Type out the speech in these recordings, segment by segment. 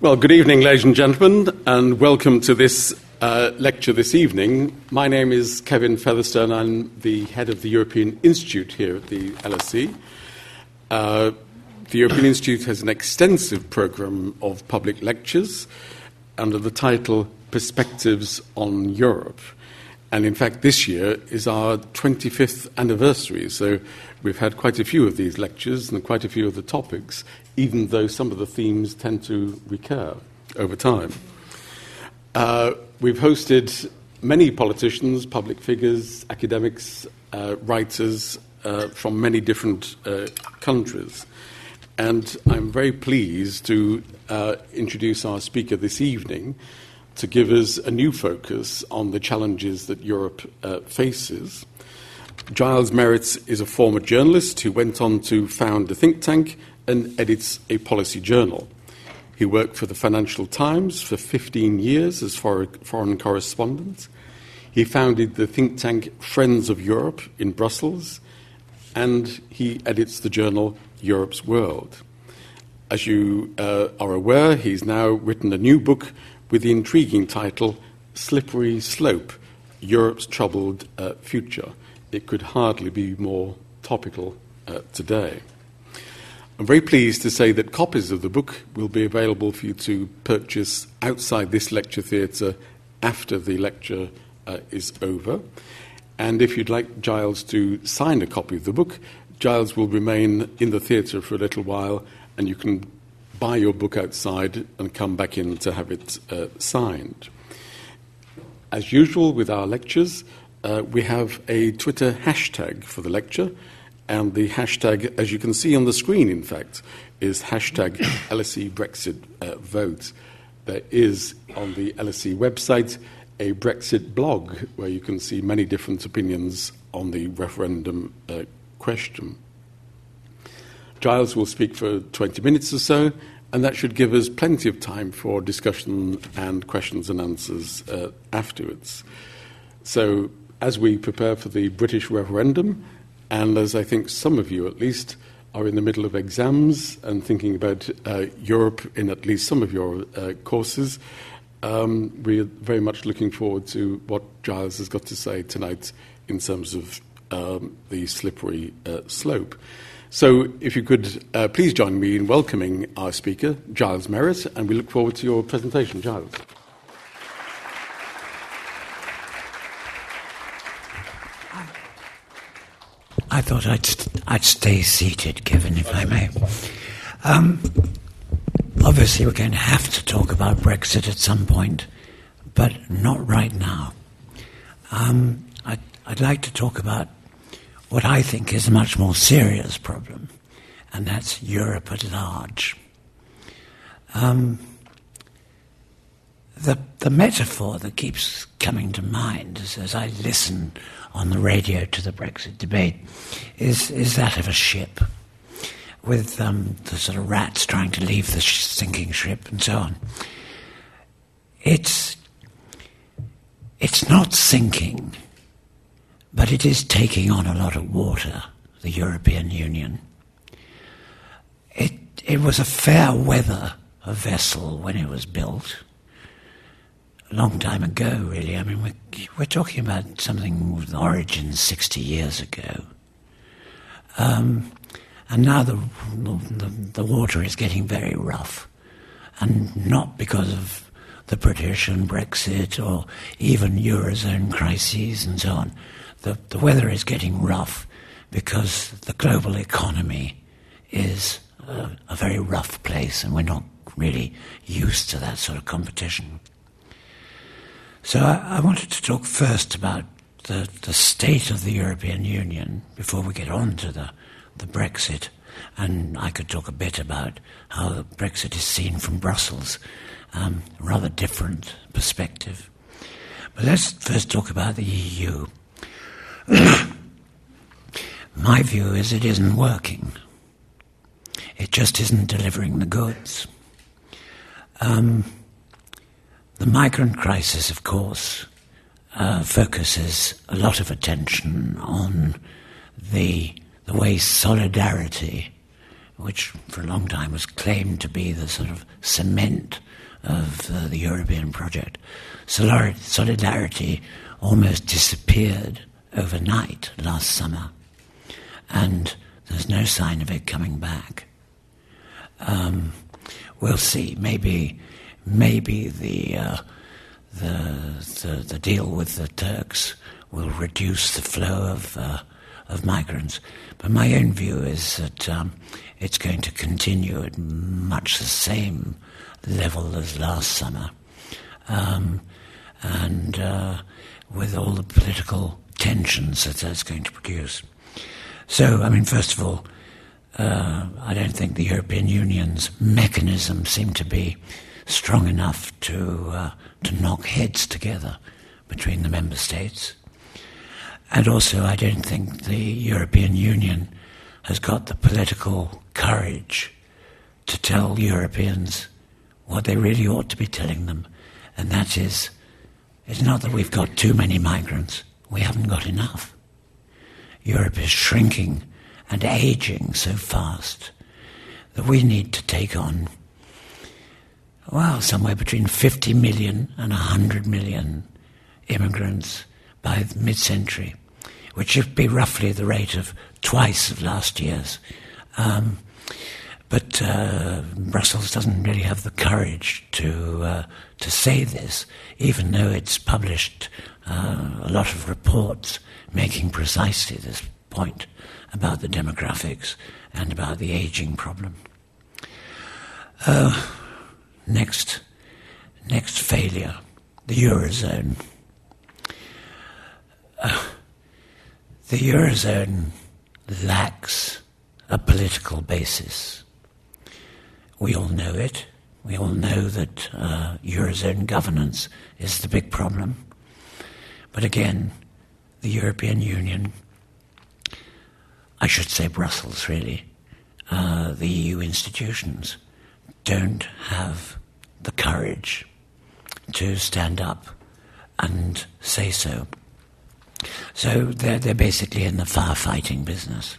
Well, good evening, ladies and gentlemen, and welcome to this lecture this evening. My name is Kevin Featherstone. I'm the head of the European Institute here at the LSE. The European Institute has an extensive programme of public lectures under the title Perspectives on Europe. And in fact, this year is our 25th anniversary, so we've had quite a few of these lectures and quite a few of the topics, even though some of the themes tend to recur over time. We've hosted many politicians, public figures, academics, writers from many different countries. And I'm very pleased to introduce our speaker this evening to give us a new focus on the challenges that Europe faces. Giles Merritt is a former journalist who went on to found a think tank and edits a policy journal. He worked for the Financial Times for 15 years as foreign correspondent. He founded the think tank Friends of Europe in Brussels, and he edits the journal Europe's World. As you are aware, he's now written a new book with the intriguing title Slippery Slope, Europe's Troubled Future. It could hardly be more topical today. I'm very pleased to say that copies of the book will be available for you to purchase outside this lecture theatre after the lecture is over. And if you'd like Giles to sign a copy of the book, Giles will remain in the theatre for a little while, and you can buy your book outside and come back in to have it signed. As usual with our lectures, we have a Twitter hashtag for the lecture, and the hashtag, as you can see on the screen, in fact, is hashtag LSE Brexit Vote. There is, on the LSE website, a Brexit blog where you can see many different opinions on the referendum question. Giles will speak for 20 minutes or so, and that should give us plenty of time for discussion and questions and answers afterwards. So, as we prepare for the British referendum, and as I think some of you at least are in the middle of exams and thinking about Europe in at least some of your courses, we are very much looking forward to what Giles has got to say tonight in terms of the slippery slope. So if you could please join me in welcoming our speaker, Giles Merritt, and we look forward to your presentation, Giles. I thought I'd stay seated, Kevin, if I may. Obviously, we're going to have to talk about Brexit at some point, but not right now. I'd like to talk about what I think is a much more serious problem, and that's Europe at large. The metaphor that keeps coming to mind as I listen on the radio to the Brexit debate is that of a ship with the sort of rats trying to leave the sinking ship and so on. It's not sinking, but it is taking on a lot of water, the European Union. It was a fair weather vessel when it was built, a long time ago, really. I mean, we're talking about something with origin 60 years ago. And now the water is getting very rough, and not because of the British and Brexit or even Eurozone crises and so on. The weather is getting rough because the global economy is a very rough place, and we're not really used to that sort of competition. So I wanted to talk first about the state of the European Union before we get on to the Brexit, and I could talk a bit about how the Brexit is seen from Brussels, a rather different perspective. But let's first talk about the EU. My view is it isn't working. It just isn't delivering the goods. The migrant crisis, of course, focuses a lot of attention on the way solidarity which for a long time was claimed to be the sort of cement of the European project. Solidarity almost disappeared overnight last summer, and there's no sign of it coming back. We'll see. Maybe the deal with the Turks will reduce the flow of migrants. But my own view is that it's going to continue at much the same level as last summer, and with all the political tensions that that's going to produce. So, I mean, first of all, I don't think the European Union's mechanisms seem to be strong enough to knock heads together between the member states. And also, I don't think the European Union has got the political courage to tell Europeans what they really ought to be telling them, and that is, it's not that we've got too many migrants, we haven't got enough. Europe is shrinking and aging so fast that we need to take on, well, somewhere between 50 million and 100 million immigrants by mid-century, which would be roughly the rate of twice of last year's. But Brussels doesn't really have the courage to say this, even though it's published a lot of reports making precisely this point about the demographics and about the ageing problem. Next failure, the Eurozone. The Eurozone lacks a political basis. We all know it. We all know that Eurozone governance is the big problem. But again, the European Union, I should say Brussels really, the EU institutions don't have the courage to stand up and say so. So they're basically in the firefighting business.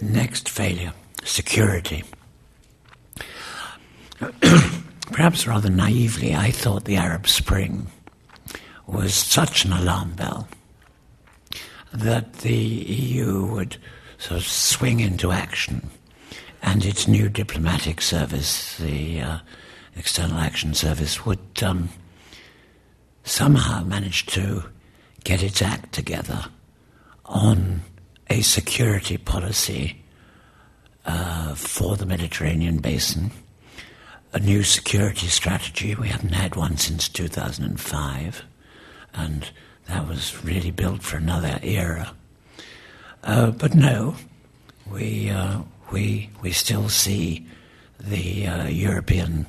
Next failure, security. Perhaps rather naively, I thought the Arab Spring was such an alarm bell that the EU would sort of swing into action, and its new diplomatic service, the External Action Service, would somehow manage to get its act together on a security policy for the Mediterranean Basin, a new security strategy. We haven't had one since 2005, and that was really built for another era. But no, we still see the European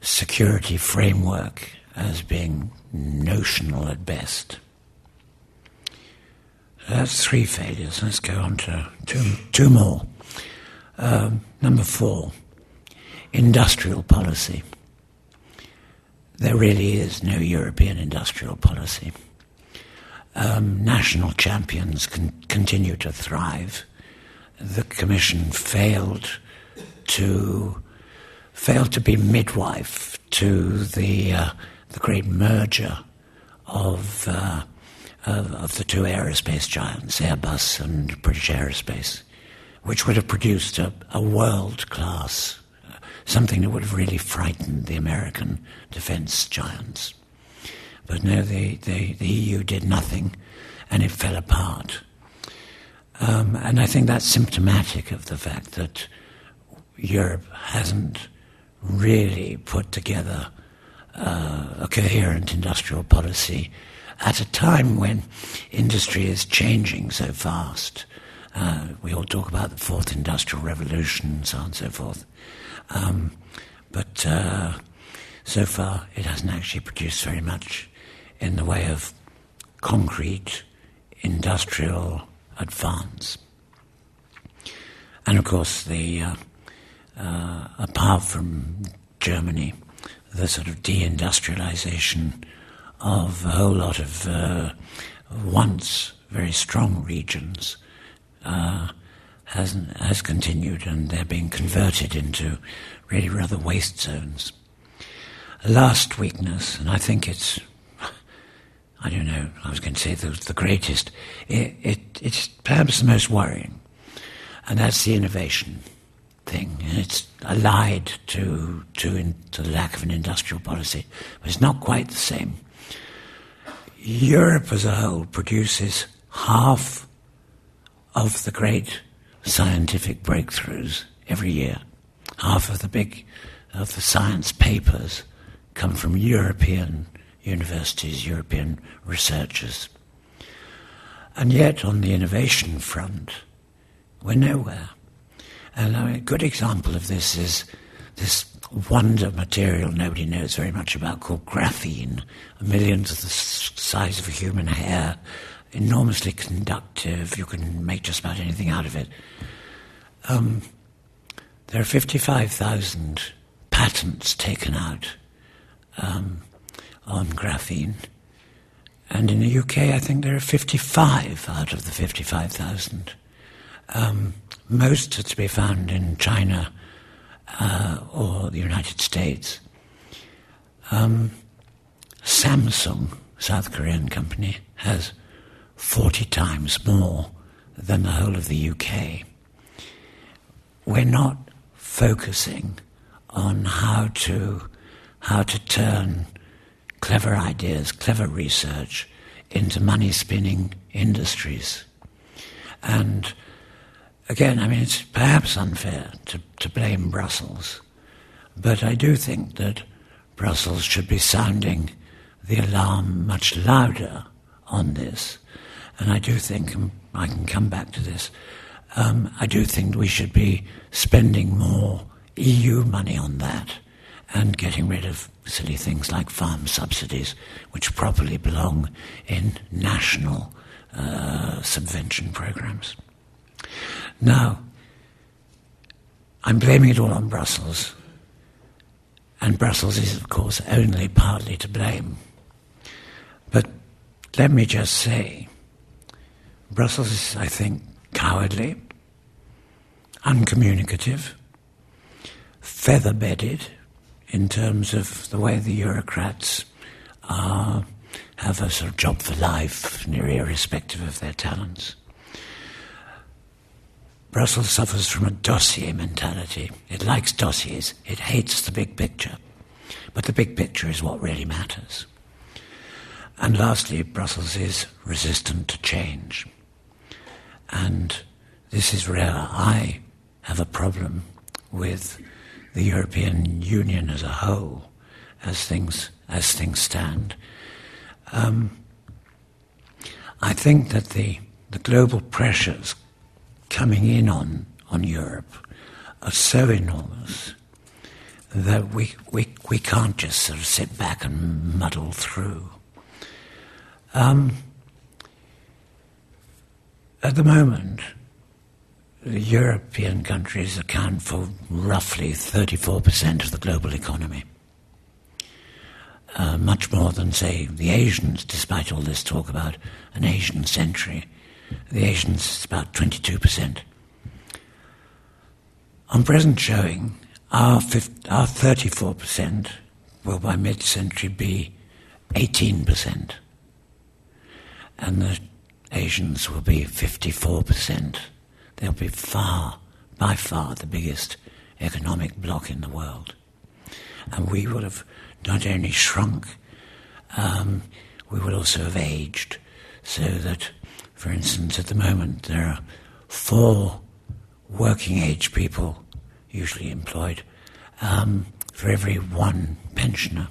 security framework as being notional at best. That's three failures. Let's go on to two more. Number four, industrial policy. There really is no European industrial policy. National champions continue to thrive. The Commission failed to be midwife to the great merger of the two aerospace giants, Airbus and British Aerospace, which would have produced a world-class, something that would have really frightened the American defence giants. But no, the EU did nothing, and it fell apart. And I think that's symptomatic of the fact that Europe hasn't really put together a coherent industrial policy at a time when industry is changing so fast. We all talk about the fourth industrial revolution and so on and so forth. But so far it hasn't actually produced very much in the way of concrete industrial advance. And of course, apart from Germany, the sort of deindustrialization of a whole lot of once very strong regions has continued, and they're being converted into really rather waste zones. A last weakness, and I think it's, I don't know, I was going to say the greatest, it's perhaps the most worrying, and that's the innovation thing. And it's allied to the lack of an industrial policy, but it's not quite the same. Europe as a whole produces half of the great scientific breakthroughs every year. Half of the science papers come from European universities, European researchers. And yet, on the innovation front, we're nowhere. And a good example of this is this wonder material nobody knows very much about called graphene, a millionth of the size of a human hair, enormously conductive. You can make just about anything out of it. There are 55,000 patents taken out on graphene. And in the UK, I think there are 55 out of the 55,000. Most are to be found in China or the United States. Samsung, South Korean company, has 40 times more than the whole of the UK. We're not focusing on how to turn clever ideas, clever research into money-spinning industries. And again, I mean, it's perhaps unfair to blame Brussels, but I do think that Brussels should be sounding the alarm much louder on this. And I do think, and I can come back to this, I do think we should be spending more EU money on that and getting rid of silly things like farm subsidies, which properly belong in national subvention programs. Now, I'm blaming it all on Brussels, and Brussels is, of course, only partly to blame. But let me just say, Brussels is, I think, cowardly, uncommunicative, feather-bedded in terms of the way the Eurocrats have a sort of job for life, nearly irrespective of their talents. Brussels suffers from a dossier mentality. It likes dossiers. It hates the big picture. But the big picture is what really matters. And lastly, Brussels is resistant to change. And this is rare. I have a problem with the European Union as a whole, as things stand. I think that the global pressures coming in on Europe are so enormous that we can't just sort of sit back and muddle through. At the moment, the European countries account for roughly 34% of the global economy. Much more than, say, the Asians, despite all this talk about an Asian century. The Asians is about 22%. On present showing, our 34% will by mid-century be 18%. And the Asians will be 54%. They'll be by far the biggest economic bloc in the world. And we will have not only shrunk, we will also have aged, so that, for instance, at the moment there are 4 working-age people, usually employed, for every 1 pensioner.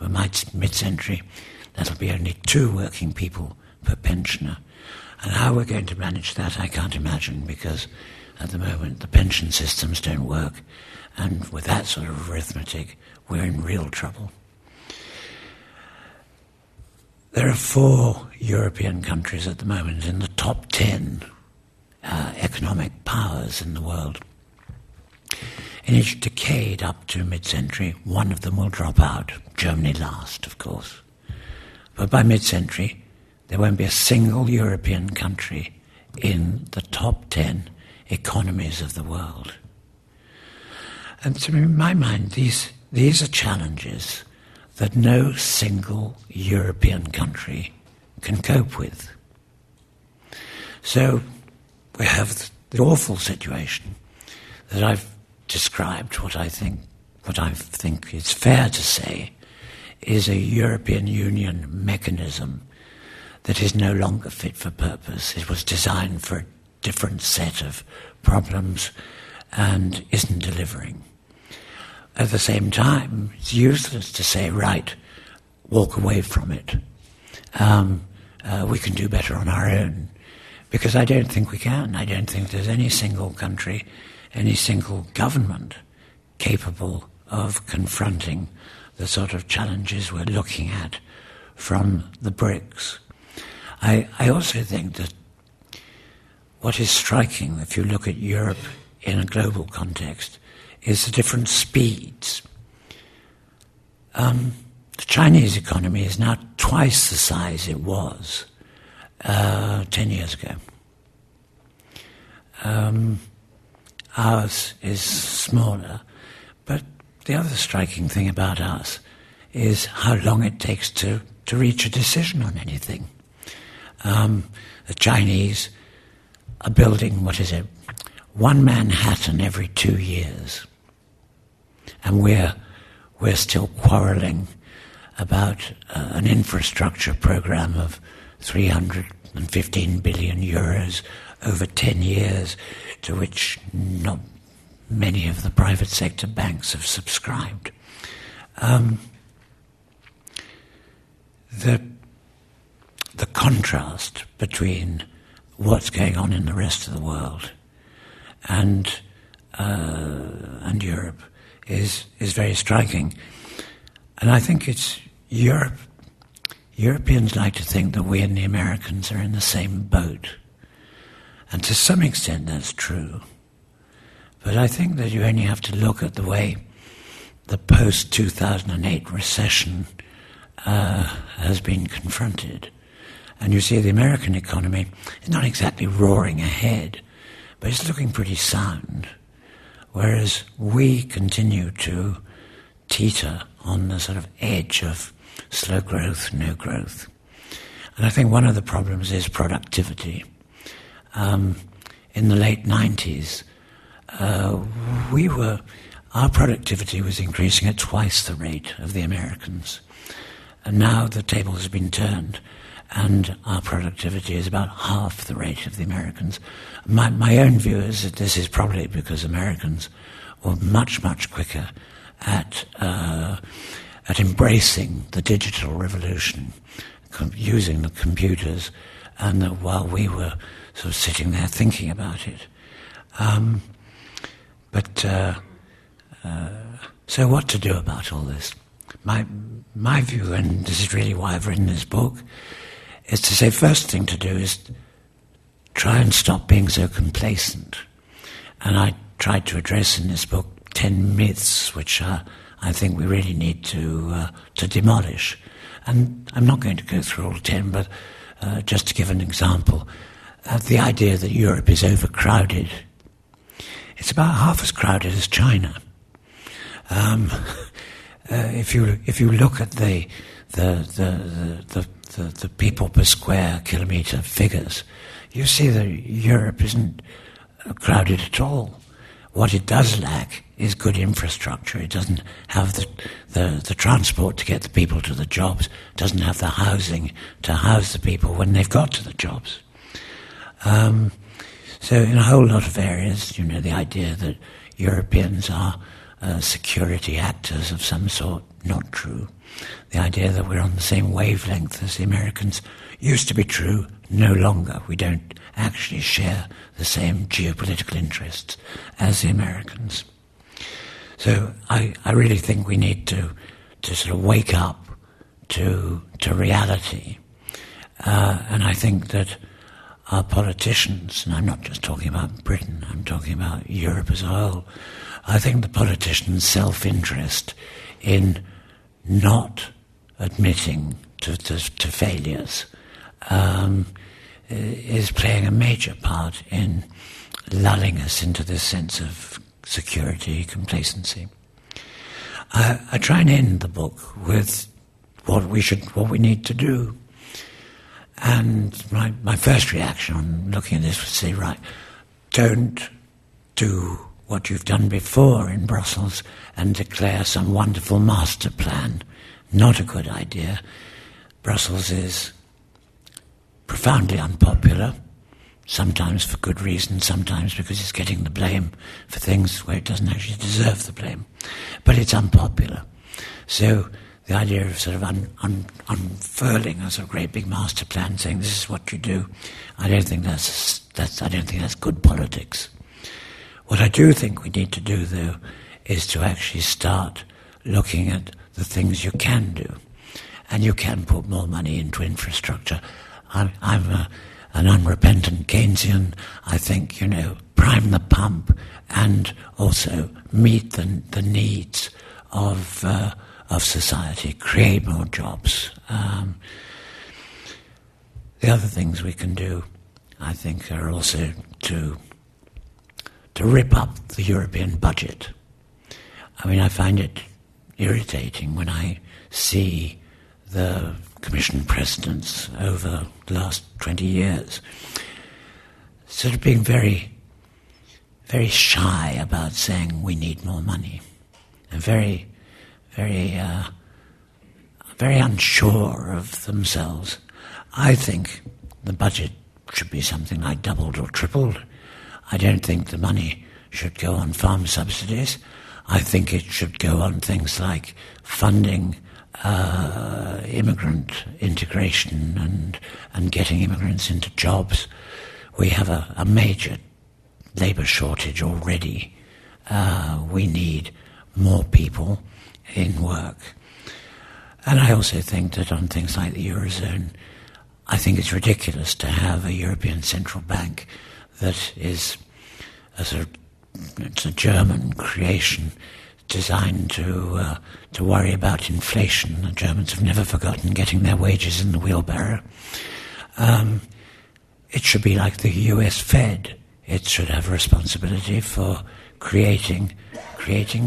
By mid-century, that'll be only 2 working people per pensioner. And how we're going to manage that, I can't imagine, because at the moment the pension systems don't work, and with that sort of arithmetic, we're in real trouble. There are 4 European countries at the moment in the top 10 economic powers in the world. In each decade up to mid-century, one of them will drop out, Germany last, of course. But by mid-century, there won't be a single European country in the top 10 economies of the world. And to my mind, these are challenges that no single European country can cope with. So we have the awful situation that I've described, what I think it's fair to say is a European Union mechanism that is no longer fit for purpose. It was designed for a different set of problems and isn't delivering. At the same time, it's useless to say, right, walk away from it. We can do better on our own. Because I don't think we can. I don't think there's any single country, any single government capable of confronting the sort of challenges we're looking at from the BRICS. I also think that what is striking, if you look at Europe in a global context, is the different speeds. The Chinese economy is now twice the size it was 10 years ago. Ours is smaller, but the other striking thing about us is how long it takes to reach a decision on anything. The Chinese are building, one Manhattan every 2 years. And we're still quarrelling about an infrastructure programme of 315 billion euros over 10 years, to which not many of the private sector banks have subscribed. The contrast between what's going on in the rest of the world and Europe is very striking, and I think it's Europe. Europeans like to think that we and the Americans are in the same boat, and to some extent that's true. But I think that you only have to look at the way the post-2008 recession has been confronted, and you see the American economy is not exactly roaring ahead. But it's looking pretty sound, whereas we continue to teeter on the sort of edge of slow growth, no growth. And I think one of the problems is productivity. In the late 90s, our productivity was increasing at twice the rate of the Americans. And now the table has been turned, and our productivity is about half the rate of the Americans. My own view is that this is probably because Americans were much, much quicker at embracing the digital revolution, using the computers, and that while we were sort of sitting there thinking about it. So what to do about all this? My view, and this is really why I've written this book, is to say first thing to do is try and stop being so complacent. And I tried to address in this book 10 myths which I think we really need to demolish. And I'm not going to go through all 10, but just to give an example, the idea that Europe is overcrowded. It's about half as crowded as China. If you look at the people per square kilometre figures, you see that Europe isn't crowded at all. What it does lack is good infrastructure. It doesn't have the transport to get the people to the jobs. It doesn't have the housing to house the people when they've got to the jobs. So in a whole lot of areas, the idea that Europeans are security actors of some sort, not true. The idea that we're on the same wavelength as the Americans used to be true, no longer. We don't actually share the same geopolitical interests as the Americans. So I really think we need to sort of wake up to reality. And I think that our politicians, and I'm not just talking about Britain, I'm talking about Europe as a whole, I think the politicians' self-interest in not admitting to failures is playing a major part in lulling us into this sense of security, complacency. I try and end the book with what we need to do. And my first reaction on looking at this was to say, right, don't do what you've done before in Brussels and declare some wonderful master plan. Not a good idea. Brussels is profoundly unpopular, sometimes for good reason, sometimes because it's getting the blame for things where it doesn't actually deserve the blame. But it's unpopular. So the idea of sort of unfurling a sort of great big master plan, saying this is what you do, I don't think that's good politics. What I do think we need to do, though, is to actually start looking at the things you can do, and you can put more money into infrastructure. I'm an unrepentant Keynesian. I think, prime the pump and also meet the needs of society, create more jobs. The other things we can do, I think, are also to rip up the European budget. I mean, I find it irritating when I see the Commission presidents over the last 20 years sort of being very, very shy about saying we need more money, and very, very, very unsure of themselves. I think the budget should be something like doubled or tripled. I don't think the money should go on farm subsidies. I think it should go on things like funding immigrant integration and getting immigrants into jobs. We have a major labour shortage already. We need more people in work. And I also think that on things like the Eurozone, I think it's ridiculous to have a European Central Bank that is it's a German creation designed to worry about inflation. The Germans have never forgotten getting their wages in the wheelbarrow. It should be like the US Fed. It should have responsibility for creating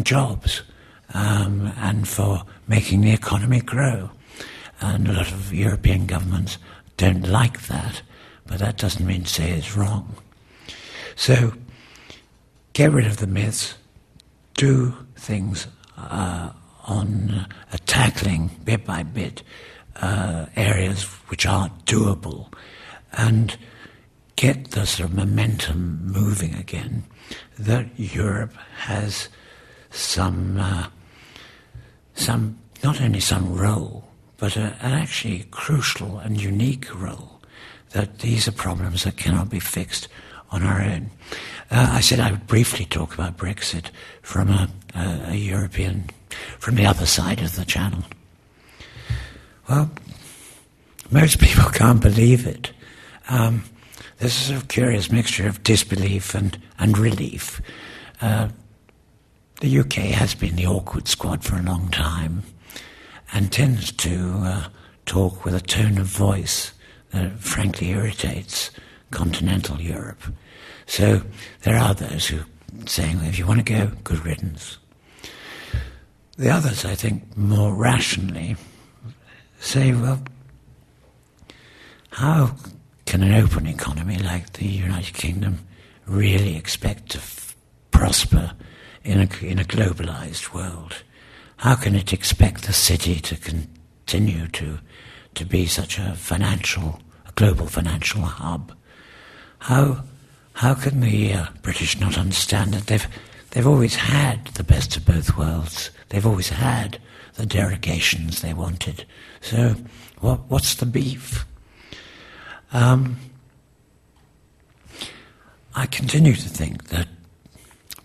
jobs and for making the economy grow. And a lot of European governments don't like that, but that doesn't mean to say it's wrong. So get rid of the myths, do things on tackling, bit by bit, areas which are doable, and get the sort of momentum moving again, that Europe has some not only some role, but an actually crucial and unique role, that these are problems that cannot be fixed on our own. I said I would briefly talk about Brexit from a European, from the other side of the channel. Well, most people can't believe it. There's a sort of curious mixture of disbelief and relief. The UK has been the awkward squad for a long time and tends to talk with a tone of voice that frankly irritates continental Europe. So there are those who are saying, if you want to go, good riddance. The others, I think, more rationally say, well, how can an open economy like the United Kingdom really expect to prosper in a globalized world? How can it expect the city to continue to be such a global financial hub? How can the British not understand that they've always had the best of both worlds? They've always had the derogations they wanted. So what's the beef? I continue to think that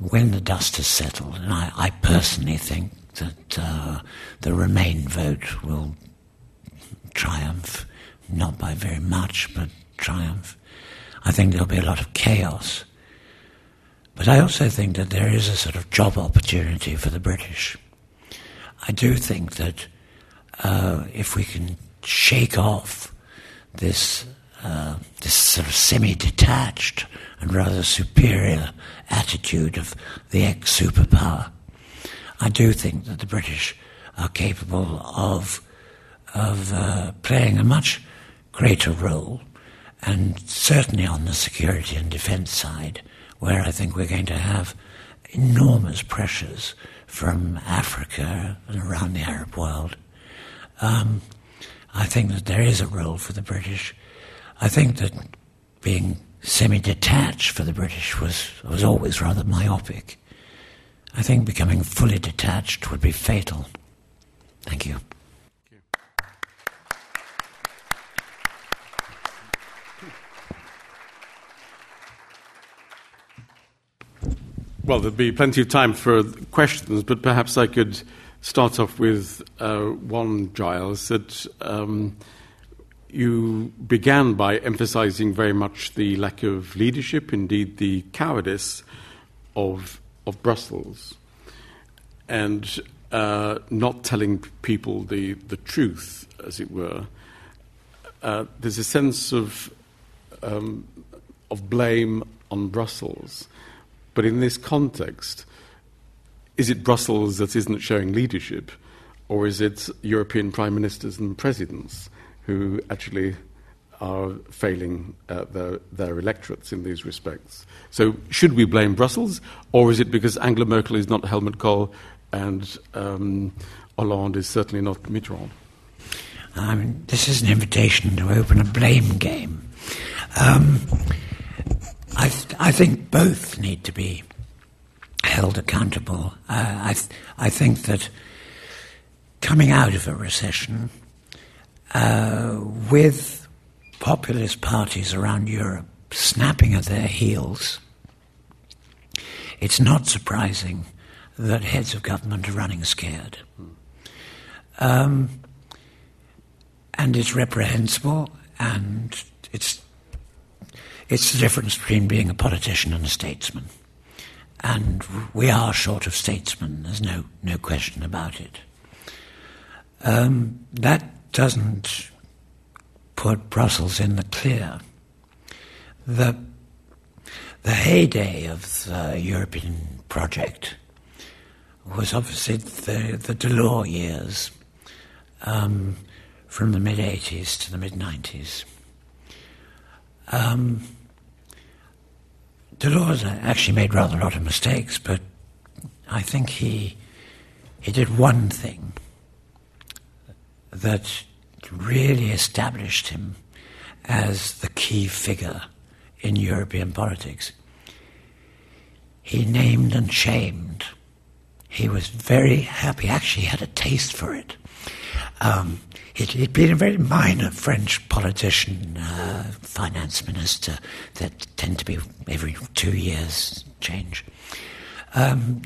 when the dust has settled, and I personally think that the Remain vote will triumph, not by very much, but triumph. I think there'll be a lot of chaos. But I also think that there is a sort of job opportunity for the British. I do think that if we can shake off this sort of semi-detached and rather superior attitude of the ex-superpower. I do think that the British are capable of playing a much greater role, and certainly on the security and defence side, where I think we're going to have enormous pressures from Africa and around the Arab world. I think that there is a role for the British. I think that being semi-detached for the British was always rather myopic. I think becoming fully detached would be fatal. Thank you. Well, there'll be plenty of time for questions, but perhaps I could start off with one, Giles, that you began by emphasising very much the lack of leadership, indeed the cowardice of Brussels, and not telling people the truth, as it were. There's a sense of blame on Brussels. But in this context, is it Brussels that isn't showing leadership, or is it European prime ministers and presidents who actually are failing their electorates in these respects? So should we blame Brussels, or is it because Angela Merkel is not Helmut Kohl and Hollande is certainly not Mitterrand? This is an invitation to open a blame game. I think both need to be held accountable. I think that coming out of a recession with populist parties around Europe snapping at their heels, it's not surprising that heads of government are running scared. And it's reprehensible, and it's the difference between being a politician and a statesman. And we are short of statesmen, there's no question about it. That doesn't put Brussels in the clear. The heyday of the European project was obviously the Delors years, from the mid-'80s to the mid-'90s. Delors actually made rather a lot of mistakes, but I think he did one thing that really established him as the key figure in European politics. He named and shamed. He was very happy. Actually, he had a taste for it. He'd been a very minor French politician, finance minister, that tend to be every 2 years change.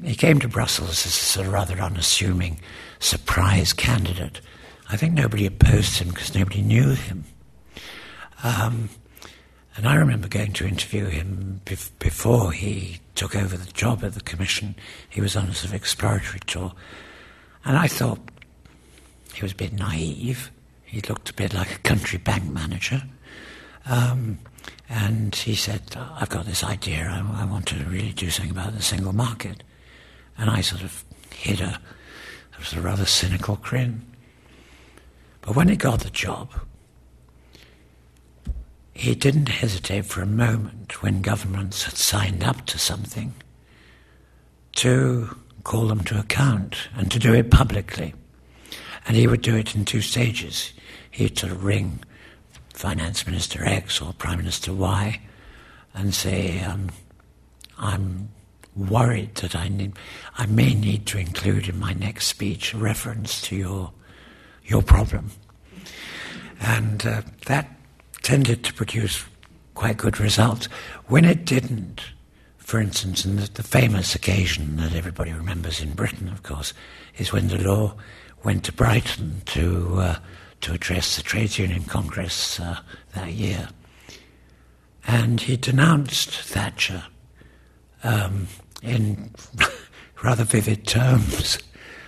He came to Brussels as a sort of rather unassuming surprise candidate. I think nobody opposed him because nobody knew him. And I remember going to interview him before he took over the job at the Commission. He was on a sort of exploratory tour. And I thought, he was a bit naive. He looked a bit like a country bank manager. And he said, I've got this idea. I want to really do something about the single market. And I sort of hid a rather cynical grin. But when he got the job, he didn't hesitate for a moment when governments had signed up to something to call them to account and to do it publicly. And he would do it in two stages. He'd sort of ring Finance Minister X or Prime Minister Y and say, I'm worried that I may need to include in my next speech a reference to your problem. And that tended to produce quite good results. When it didn't, for instance, and the famous occasion that everybody remembers in Britain, of course, is when Delors went to Brighton to address the Trades Union Congress that year. And he denounced Thatcher in rather vivid terms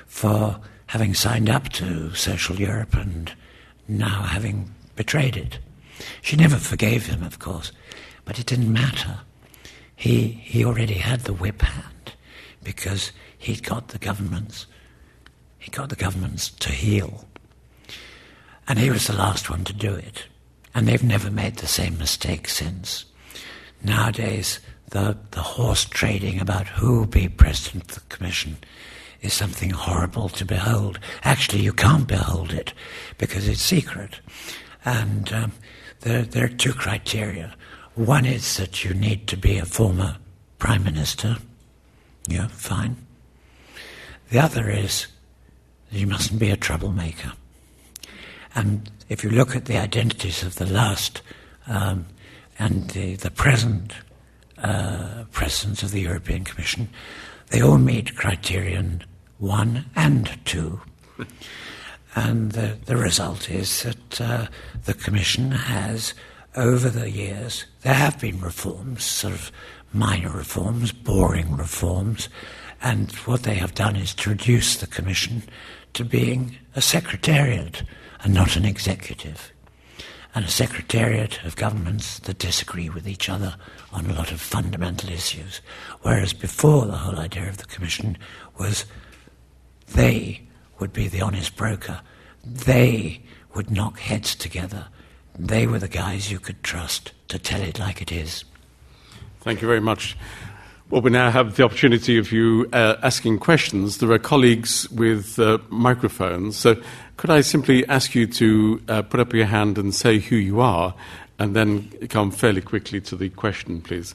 for having signed up to Social Europe and now having betrayed it. She never forgave him, of course, but it didn't matter. He already had the whip hand because he got the governments to heal. And he was the last one to do it. And they've never made the same mistake since. Nowadays, the horse trading about who will be president of the commission is something horrible to behold. Actually, you can't behold it because it's secret. And there are two criteria. One is that you need to be a former prime minister. Yeah, fine. The other is you mustn't be a troublemaker. And if you look at the identities of the last and the present presidents of the European Commission, they all meet criterion 1 and 2. And the result is that the Commission has, over the years, there have been reforms, sort of minor reforms, boring reforms, and what they have done is to reduce the Commission to being a secretariat and not an executive, and a secretariat of governments that disagree with each other on a lot of fundamental issues, whereas before the whole idea of the Commission was they would be the honest broker. They would knock heads together. They were the guys you could trust to tell it like it is. Thank you very much. Well, we now have the opportunity of you asking questions. There are colleagues with microphones, so could I simply ask you to put up your hand and say who you are, and then come fairly quickly to the question, please.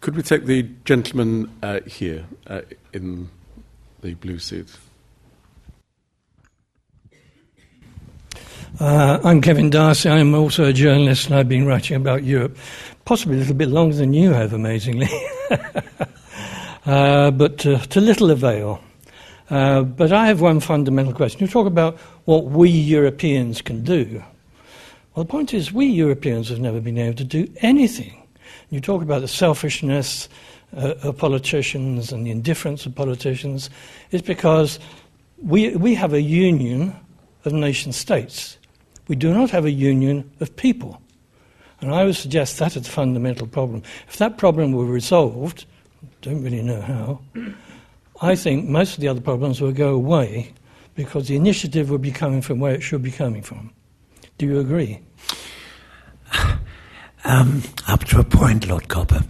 Could we take the gentleman here in the blue suit? I'm Kevin Darcy. I'm also a journalist, and I've been writing about Europe, possibly a little bit longer than you have, amazingly. but to little avail. But I have one fundamental question. You talk about what we Europeans can do. Well, the point is, we Europeans have never been able to do anything. You talk about the selfishness of politicians and the indifference of politicians. It's because we have a union of nation states. We do not have a union of people. And I would suggest that is the fundamental problem. If that problem were resolved, don't really know how, I think most of the other problems will go away because the initiative will be coming from where it should be coming from. Do you agree? Up to a point, Lord Copper.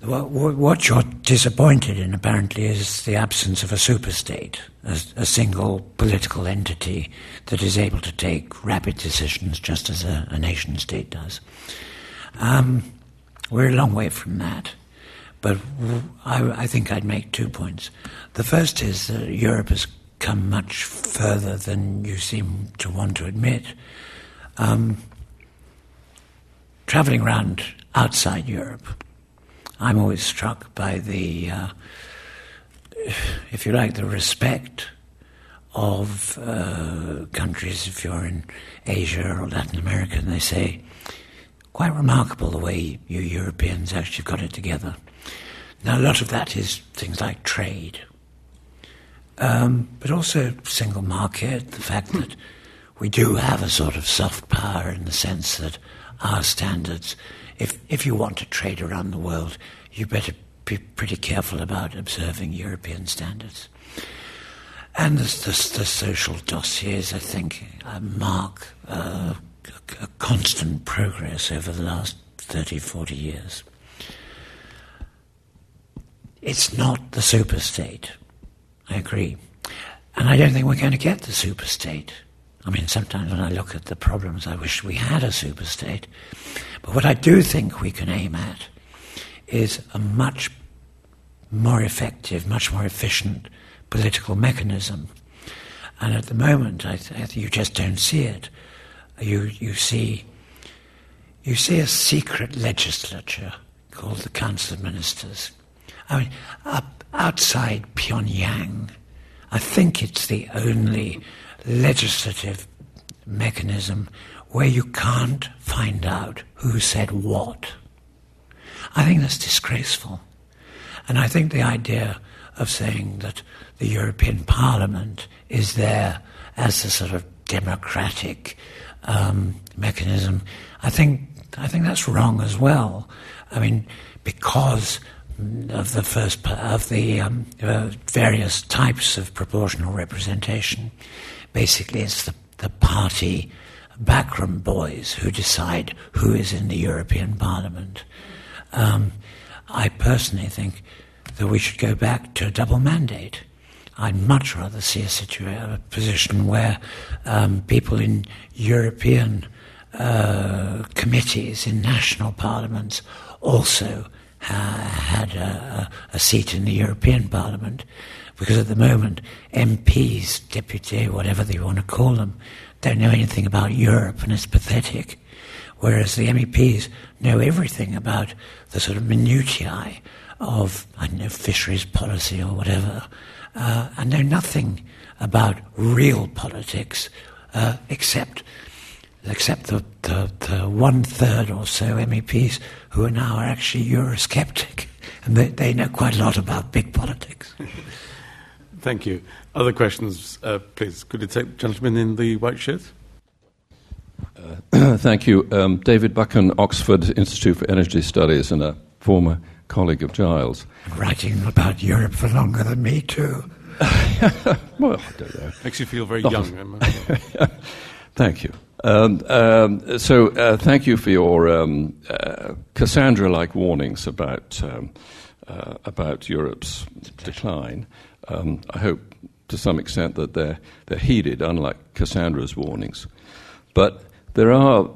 What you're disappointed in, apparently, is the absence of a superstate, a single political entity that is able to take rapid decisions just as a nation state does. We're a long way from that, but I think I'd make 2 points. The first is that Europe has come much further than you seem to want to admit. Travelling around outside Europe, I'm always struck by the, if you like, the respect of countries. If you're in Asia or Latin America, and they say, quite remarkable the way you Europeans actually got it together. Now, a lot of that is things like trade, but also single market, the fact that we do have a sort of soft power in the sense that our standards... If you want to trade around the world, you better be pretty careful about observing European standards. And the social dossiers, I think, mark a constant progress over the last 30, 40 years. It's not the superstate, I agree. And I don't think we're going to get the superstate. I mean, sometimes when I look at the problems, I wish we had a superstate. But what I do think we can aim at is a much more effective, much more efficient political mechanism. And at the moment, you just don't see it. You see a secret legislature called the Council of Ministers. I mean, up outside Pyongyang, I think it's the only legislative mechanism where you can't find out who said what. I think that's disgraceful. And I think the idea of saying that the European Parliament is there as a sort of democratic mechanism. I think that's wrong as well. I mean, because of the various types of proportional representation, basically it's the party backroom boys who decide who is in the European Parliament. I personally think that we should go back to a double mandate. I'd much rather see a position where people in European committees, in national parliaments, also had a seat in the European Parliament. Because at the moment, MPs, deputy, whatever they want to call them, don't know anything about Europe, and it's pathetic. Whereas the MEPs know everything about the sort of minutiae of, I don't know, fisheries policy or whatever, and know nothing about real politics, except the one-third or so MEPs who are now actually Eurosceptic, and they know quite a lot about big politics. Thank you. Other questions, please. Could you take the gentleman in the white shirt? Thank you. David Buchan, Oxford Institute for Energy Studies, and a former colleague of Giles. Writing about Europe for longer than me, too. Well, I don't know. Makes you feel very young. Thank you. Thank you for your Cassandra-like warnings about Europe's decline. I hope to some extent that they're heeded, unlike Cassandra's warnings. But there are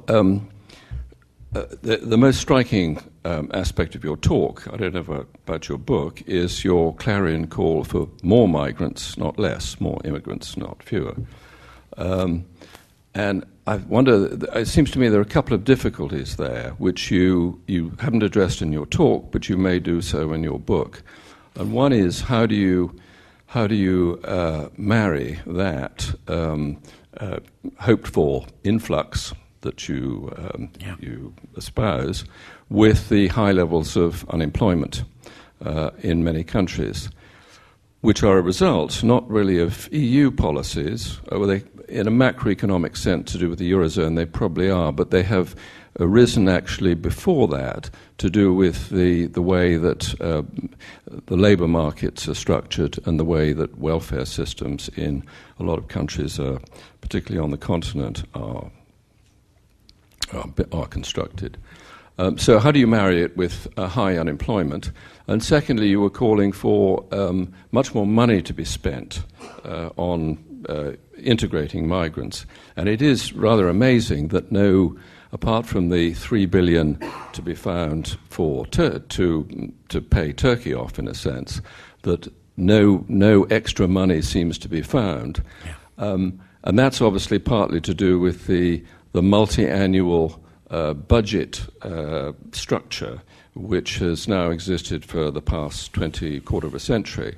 the most striking aspect of your talk, I don't know about your book, is your clarion call for more migrants, not less, more immigrants, not fewer. And I wonder, it seems to me there are a couple of difficulties there, which you haven't addressed in your talk, but you may do so in your book. And one is, how do you marry that hoped-for influx that you espouse with the high levels of unemployment in many countries, which are a result not really of EU policies, although in a macroeconomic sense to do with the Eurozone they probably are, but they have arisen actually before that to do with the way that the labour markets are structured and the way that welfare systems in a lot of countries, particularly on the continent, are constructed. So how do you marry it with high unemployment? And secondly, you were calling for much more money to be spent on integrating migrants. And it is rather amazing that apart from the $3 billion to be found for to pay Turkey off, in a sense, that no extra money seems to be found, and that's obviously partly to do with the multi-annual budget structure, which has now existed for the past quarter of a century,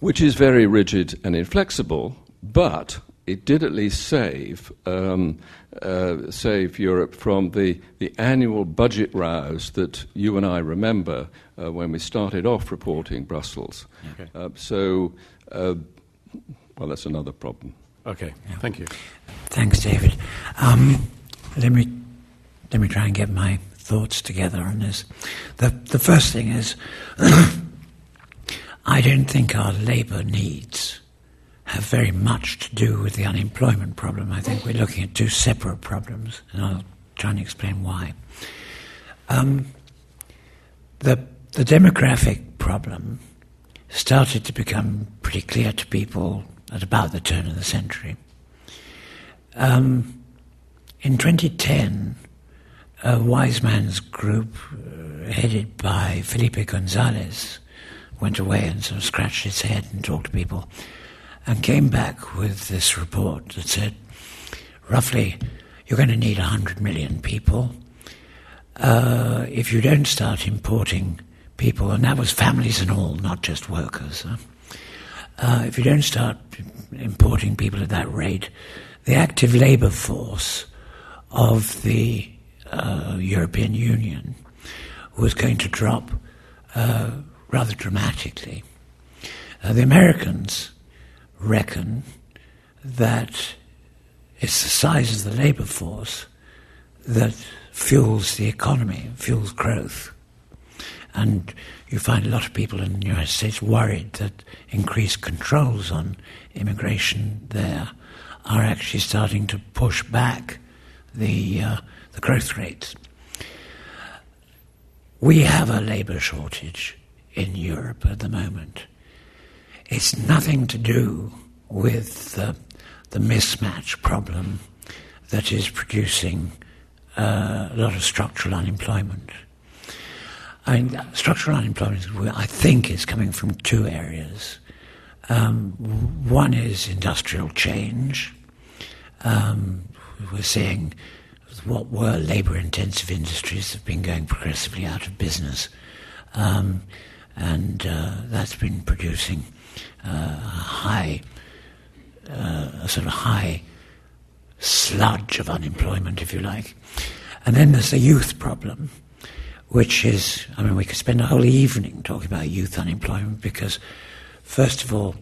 which is very rigid and inflexible, but it did at least save Europe from the annual budget rows that you and I remember when we started off reporting Brussels. Okay. That's another problem. Okay, Thank you. Thanks, David. Let me try and get my thoughts together on this. The first thing is, I don't think our labour needs have very much to do with the unemployment problem. I think we're looking at two separate problems, and I'll try and explain why. The demographic problem started to become pretty clear to people at about the turn of the century. In 2010, a wise man's group headed by Felipe Gonzalez went away and sort of scratched its head and talked to people, and came back with this report that said, roughly, you're going to need 100 million people if you don't start importing people, and that was families and all, not just workers. If you don't start importing people at that rate, the active labour force of the European Union was going to drop rather dramatically. The Americans reckon that It's the size of the labour force that fuels the economy, fuels growth. And you find a lot of people in the United States worried that increased controls on immigration there are actually starting to push back the growth rates. We have a labour shortage in Europe at the moment. It's nothing to do with the mismatch problem that is producing a lot of structural unemployment. I mean, structural unemployment, I think, is coming from two areas. One is industrial change. We're seeing what were labour-intensive industries have been going progressively out of business, and that's been producing a sort of high sludge of unemployment, if you like. And then there's the youth problem, which is, I mean, we could spend a whole evening talking about youth unemployment because, first of all,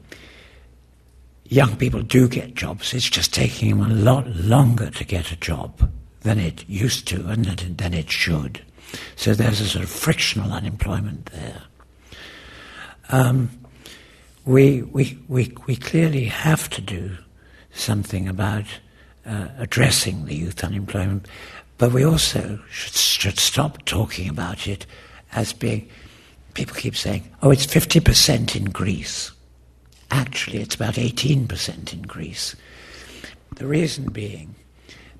young people do get jobs. It's just taking them a lot longer to get a job than it used to and than it should. So there's a sort of frictional unemployment there. We clearly have to do something about addressing the youth unemployment, but we also should stop talking about it as being, people keep saying, oh, it's 50% in Greece. Actually, it's about 18% in Greece. The reason being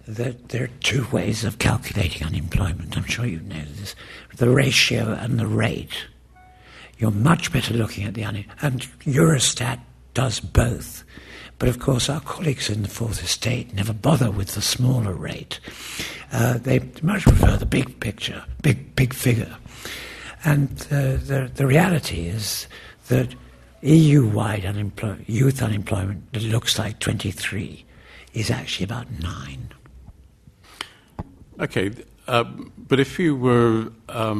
that there are two ways of calculating unemployment. I'm sure you know this. The ratio and the rate. You're much better looking at the unemployment. And Eurostat does both. But, of course, our colleagues in the Fourth Estate never bother with the smaller rate. They much prefer the big picture, big figure. And the reality is that EU-wide youth unemployment that looks like 23 is actually about 9. Okay, but if you were a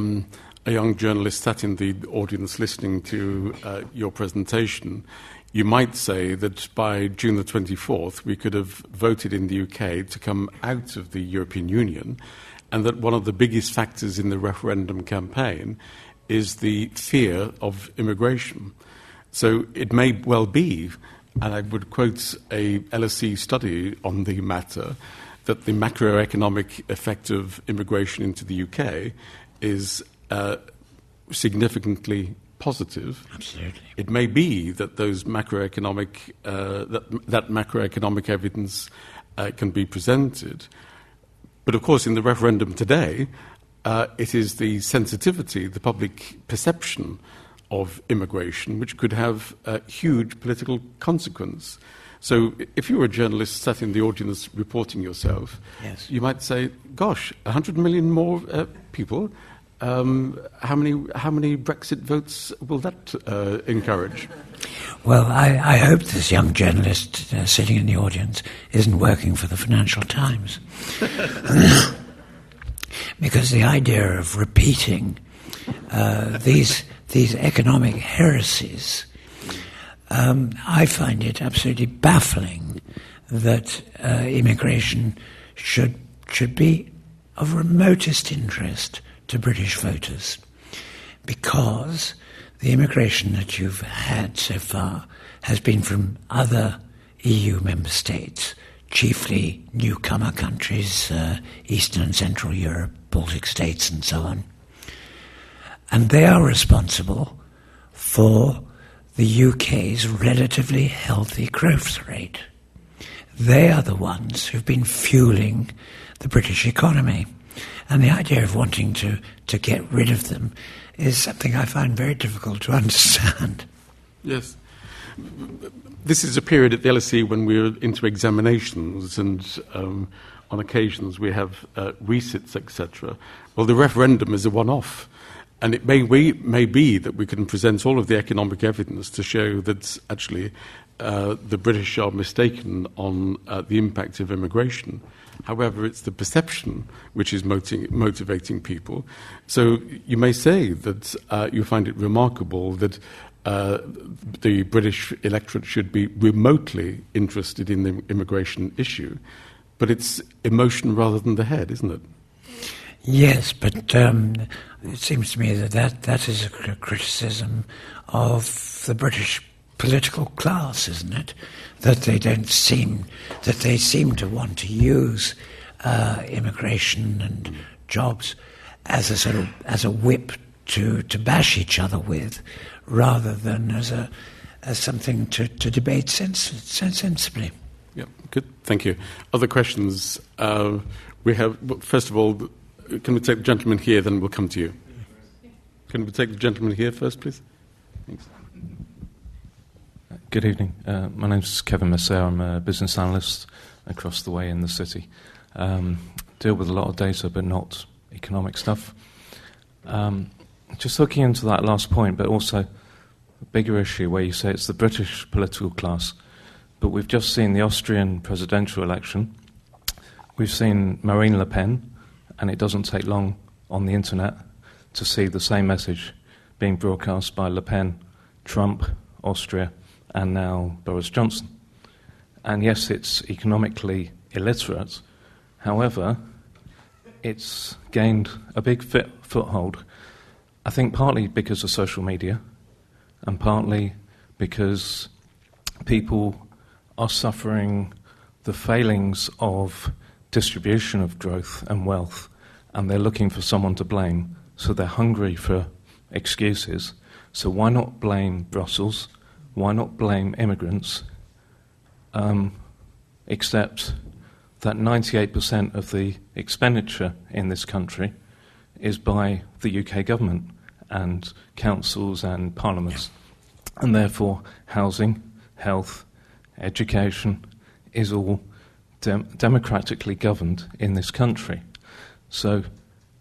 young journalist sat in the audience listening to your presentation, you might say that by June the 24th, we could have voted in the UK to come out of the European Union, and that one of the biggest factors in the referendum campaign is the fear of immigration. So it may well be, and I would quote a LSE study on the matter, that the macroeconomic effect of immigration into the UK is significantly positive. Absolutely. It may be that that macroeconomic evidence can be presented, but of course, in the referendum today, it is the sensitivity, the public perception of immigration, which could have a huge political consequence. So if you were a journalist sat in the audience reporting yourself, yes, you might say, gosh, 100 million more people, how many Brexit votes will that encourage? Well, I hope this young journalist sitting in the audience isn't working for the Financial Times. Because the idea of repeating these economic heresies, I find it absolutely baffling that immigration should be of remotest interest to British voters, because the immigration that you've had so far has been from other EU member states, chiefly newcomer countries, Eastern and Central Europe, Baltic states and so on. And they are responsible for the UK's relatively healthy growth rate. They are the ones who've been fueling the British economy. And the idea of wanting to get rid of them is something I find very difficult to understand. Yes. This is a period at the LSE when we're into examinations and on occasions we have resits, etc. Well, the referendum is a one-off. And it may be that we can present all of the economic evidence to show that actually the British are mistaken on the impact of immigration. However, it's the perception which is motivating people. So you may say that you find it remarkable that the British electorate should be remotely interested in the immigration issue. But it's emotion rather than the head, isn't it? Yes, but it seems to me that is a criticism of the British political class, isn't it? That they don't seem, that they seem to want to use immigration and jobs as a sort of, as a whip to bash each other with, rather than as a, as something to debate sensibly. Yeah, good. Thank you. Other questions? We have, first of all, can we take the gentleman here, then we'll come to you. Can we take the gentleman here first, please? Thanks. Good evening. My name's Kevin Darcy. I'm a business analyst across the way in the city. Deal with a lot of data, but not economic stuff. Just looking into that last point, but also a bigger issue where you say it's the British political class. But we've just seen the Austrian presidential election. We've seen Marine Le Pen, and it doesn't take long on the internet to see the same message being broadcast by Le Pen, Trump, Austria, and now Boris Johnson. And yes, it's economically illiterate. However, it's gained a big foothold, I think partly because of social media and partly because people are suffering the failings of distribution of growth and wealth, and they're looking for someone to blame, so they're hungry for excuses. So why not blame Brussels? Why not blame immigrants? Except that 98% of the expenditure in this country is by the UK government and councils and parliaments, and therefore housing, health, education is all democratically governed in this country. So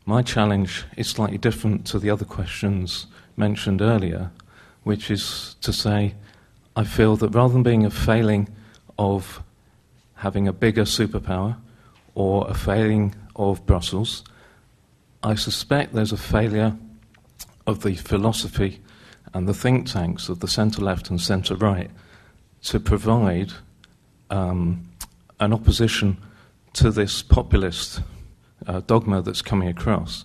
my challenge is slightly different to the other questions mentioned earlier, which is to say I feel that rather than being a failing of having a bigger superpower or a failing of Brussels, I suspect there's a failure of the philosophy and the think tanks of the centre-left and centre-right to provide an opposition to this populist dogma that's coming across.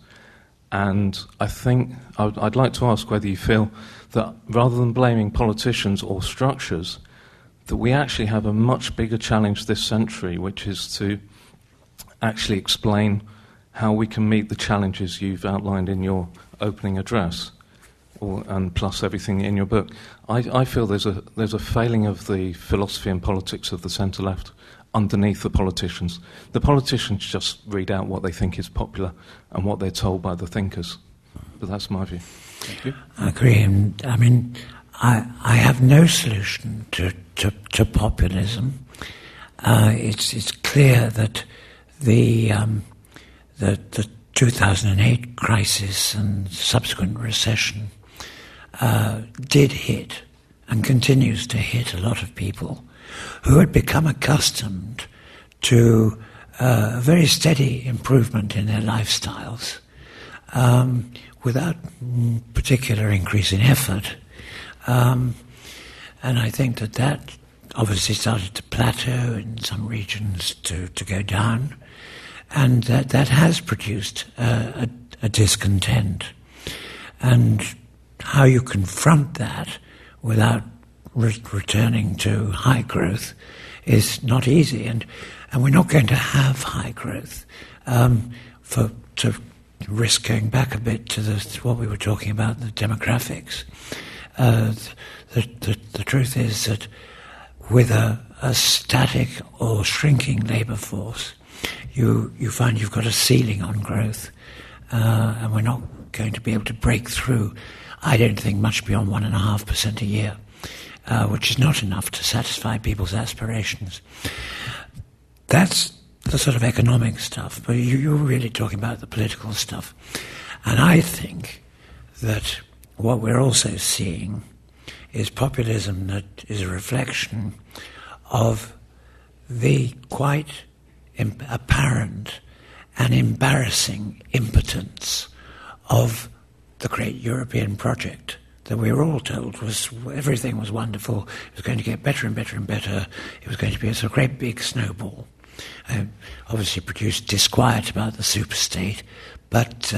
And I think I'd like to ask whether you feel that rather than blaming politicians or structures, that we actually have a much bigger challenge this century, which is to actually explain how we can meet the challenges you've outlined in your opening address, and plus everything in your book. I feel there's a failing of the philosophy and politics of the centre-left underneath the politicians. The politicians just read out what they think is popular and what they're told by the thinkers. But that's my view. Thank you. I agree. I mean, I have no solution to populism. It's clear that the 2008 crisis and subsequent recession did hit and continues to hit a lot of people who had become accustomed to a very steady improvement in their lifestyles without particular increase in effort. And I think that obviously started to plateau in some regions, to go down, and that has produced a discontent. And how you confront that without returning to high growth is not easy, and we're not going to have high growth. To risk going back a bit to what we were talking about, the demographics. The truth is that with a static or shrinking labour force, you find you've got a ceiling on growth, and we're not going to be able to break through, I don't think, much beyond 1.5% a year. Which is not enough to satisfy people's aspirations. That's the sort of economic stuff, but you're really talking about the political stuff. And I think that what we're also seeing is populism that is a reflection of the quite apparent and embarrassing impotence of the great European project that we were all told was everything was wonderful, it was going to get better and better and better, it was going to be a sort of great big snowball. Obviously produced disquiet about the superstate, but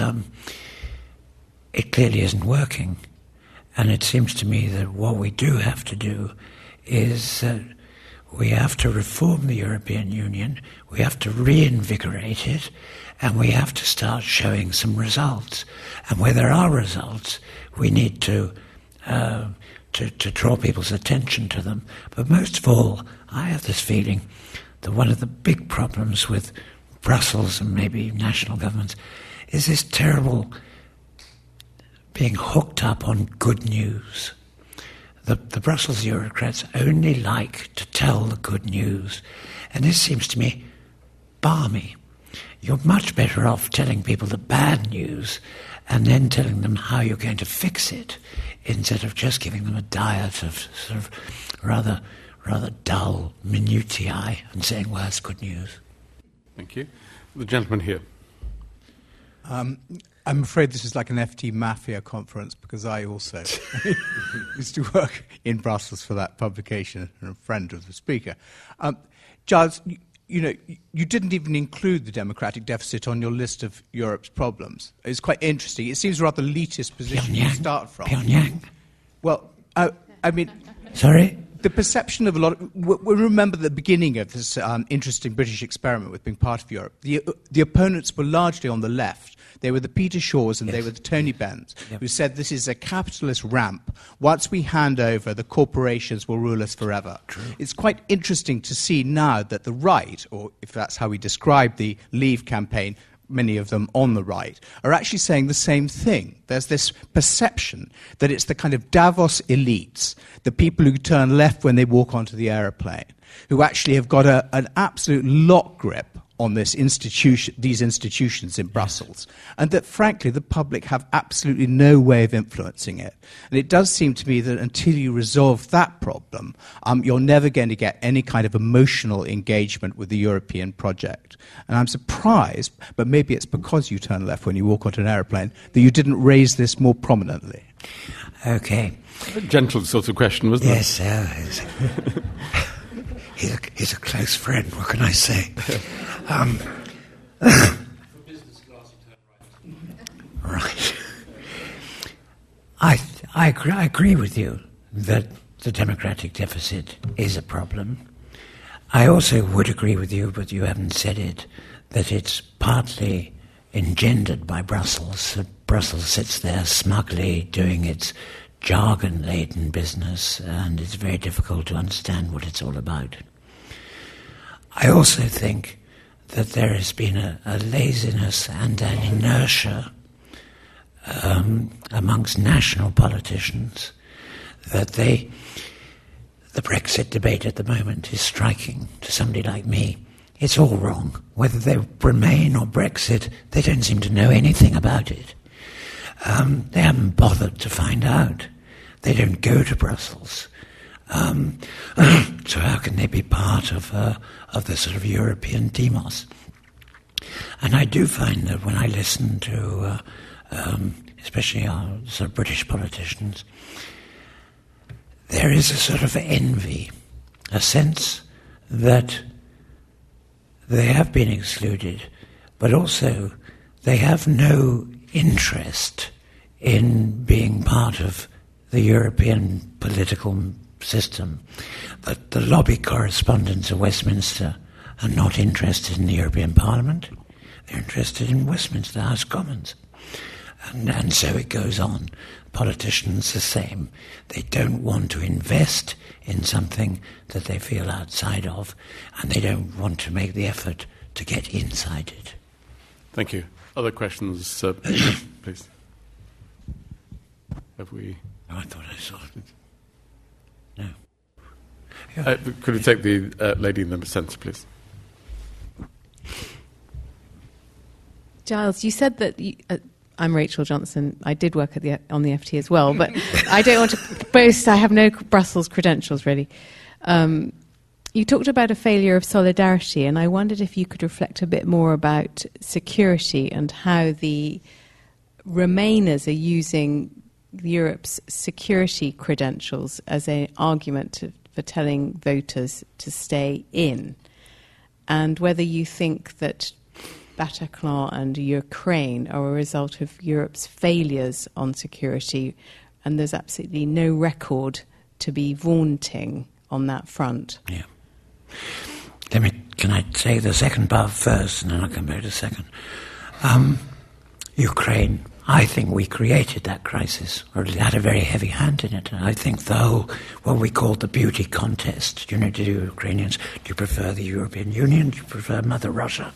it clearly isn't working. And it seems to me that what we do have to do is we have to reform the European Union, we have to reinvigorate it, and we have to start showing some results. And where there are results, we need to draw people's attention to them. But most of all, I have this feeling that one of the big problems with Brussels and maybe national governments is this terrible being hooked up on good news. The Brussels bureaucrats only like to tell the good news. And this seems to me balmy. You're much better off telling people the bad news and then telling them how you're going to fix it instead of just giving them a diet of sort of rather dull minutiae and saying, well, that's good news. Thank you. The gentleman here. I'm afraid this is like an FT Mafia conference because I also used to work in Brussels for that publication and a friend of the speaker. Giles, you didn't even include the democratic deficit on your list of Europe's problems. It's quite interesting. It seems a rather elitist position to start from. Pyongyang. Well, I mean... Sorry? The perception of a lot of... We remember the beginning of this interesting British experiment with being part of Europe. The opponents were largely on the left. They were the Peter Shaws and yes. They were the Tony Benns, yep. Who said this is a capitalist ramp. Once we hand over, the corporations will rule us forever. True. It's quite interesting to see now that the right, or if that's how we describe the Leave campaign, many of them on the right, are actually saying the same thing. There's this perception that it's the kind of Davos elites, the people who turn left when they walk onto the aeroplane, who actually have got an absolute lock grip on this institution, these institutions in Brussels, and that, frankly, the public have absolutely no way of influencing it. And it does seem to me that until you resolve that problem, you're never going to get any kind of emotional engagement with the European project. And I'm surprised, but maybe it's because you turn left when you walk onto an aeroplane, that you didn't raise this more prominently. Okay. A gentle sort of question, wasn't it? Yes, He's a close friend, what can I say? For business class, you turn right. Right. I agree with you that the democratic deficit is a problem. I also would agree with you, but you haven't said it, that it's partly engendered by Brussels. That Brussels sits there smugly doing its jargon-laden business, and it's very difficult to understand what it's all about. I also think that there has been a laziness and an inertia amongst national politicians that the Brexit debate at the moment is striking to somebody like me. It's all wrong. Whether they remain or Brexit, they don't seem to know anything about it. They haven't bothered to find out. They don't go to Brussels. So how can they be part of the sort of European demos? And I do find that when I listen to especially our sort of British politicians, there is a sort of envy, a sense that they have been excluded, but also they have no interest in being part of the European political system, that the lobby correspondents of Westminster are not interested in the European Parliament, they're interested in Westminster House Commons. And so it goes on. Politicians the same. They don't want to invest in something that they feel outside of, and they don't want to make the effort to get inside it. Thank you. Other questions, please? Have we... Oh, I thought I saw it. No. Yeah. Could we take the lady in the centre, please? Giles, you said that... I'm Rachel Johnson. I did work on the FT as well, but I don't want to boast. I have no Brussels credentials, really. You talked about a failure of solidarity, and I wondered if you could reflect a bit more about security and how the Remainers are using Europe's security credentials as an argument for telling voters to stay in, and whether you think that Bataclan and Ukraine are a result of Europe's failures on security, and there's absolutely no record to be vaunting on that front. Yeah. Can I say the second part first, and then I'll come back to the second. Ukraine, I think we created that crisis, or had a very heavy hand in it. And I think the whole, what we call the beauty contest, you know, to the Ukrainians, do you prefer the European Union, do you prefer Mother Russia?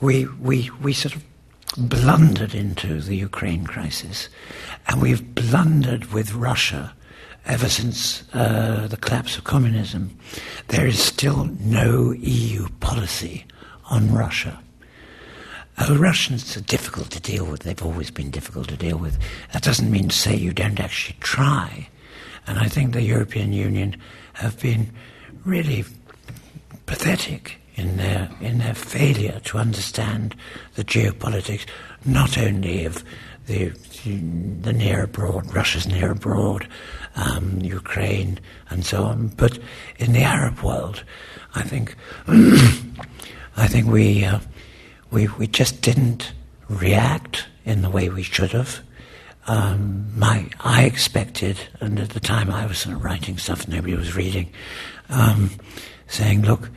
We sort of blundered into the Ukraine crisis, and we've blundered with Russia ever since the collapse of communism. There is still no EU policy on Russia. Russians are difficult to deal with. They've always been difficult to deal with. That doesn't mean to say you don't actually try. And I think the European Union have been really pathetic in their failure to understand the geopolitics, not only of the near abroad, Russia's near abroad, Ukraine, and so on, but in the Arab world, I think, we just didn't react in the way we should have. I expected, and at the time I was sort of writing stuff nobody was reading, saying, look,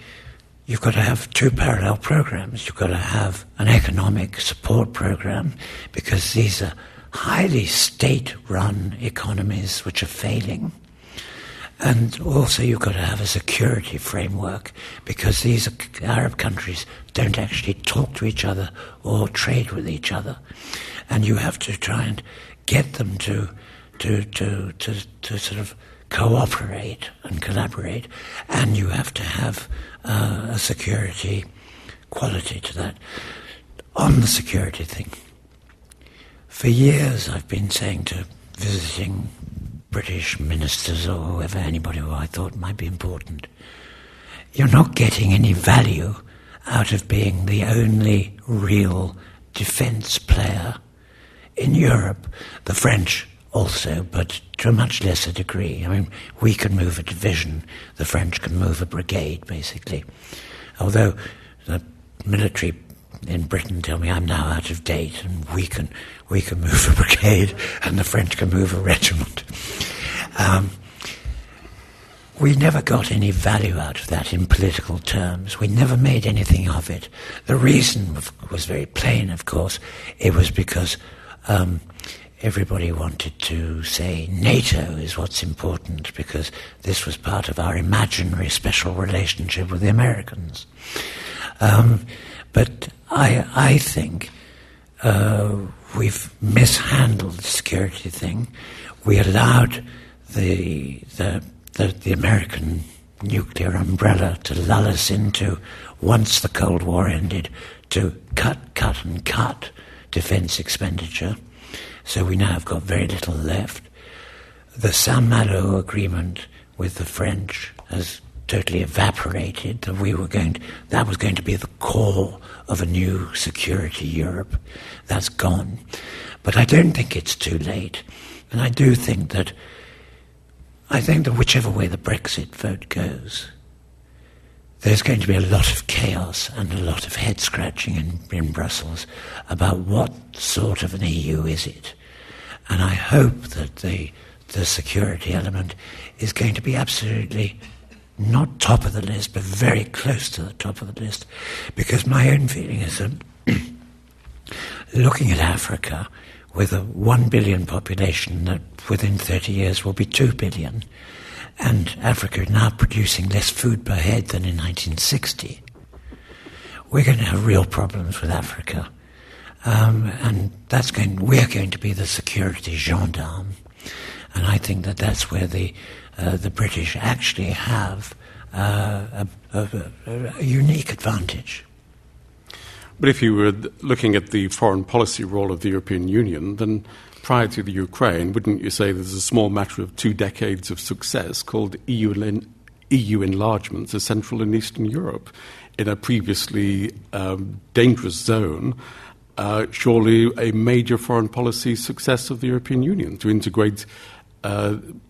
you've got to have two parallel programs. You've got to have an economic support program, because these are highly state-run economies which are failing. And also you've got to have a security framework, because these Arab countries don't actually talk to each other or trade with each other. And you have to try and get them to sort of cooperate and collaborate, and you have to have a security quality to that. On the security thing, for years I've been saying to visiting British ministers or whoever, anybody who I thought might be important, you're not getting any value out of being the only real defence player in Europe. The French also, but to a much lesser degree. I mean, we can move a division, the French can move a brigade, basically. Although the military in Britain tell me I'm now out of date, and we can move a brigade, and the French can move a regiment. We never got any value out of that in political terms. We never made anything of it. The reason was very plain, of course. It was because everybody wanted to say NATO is what's important, because this was part of our imaginary special relationship with the Americans. But I think we've mishandled the security thing. We allowed the American nuclear umbrella to lull us into, once the Cold War ended, to cut defence expenditure. So we now have got very little left. The Saint-Malo agreement with the French has totally evaporated. That was going to be the core of a new security Europe. That's gone. But I don't think it's too late. And I think that whichever way the Brexit vote goes, there's going to be a lot of chaos and a lot of head-scratching in Brussels about what sort of an EU is it. And I hope that the security element is going to be absolutely not top of the list, but very close to the top of the list, because my own feeling is that looking at Africa, with a 1 billion population that within 30 years will be 2 billion, and Africa now producing less food per head than in 1960, we're going to have real problems with Africa. And we're going to be the security gendarme, and I think that that's where the British actually have a unique advantage. But if you were looking at the foreign policy role of the European Union, then prior to the Ukraine, wouldn't you say there's a small matter of 2 decades of success called EU enlargement to Central and Eastern Europe in a previously dangerous zone? surely a major foreign policy success of the European Union to integrate in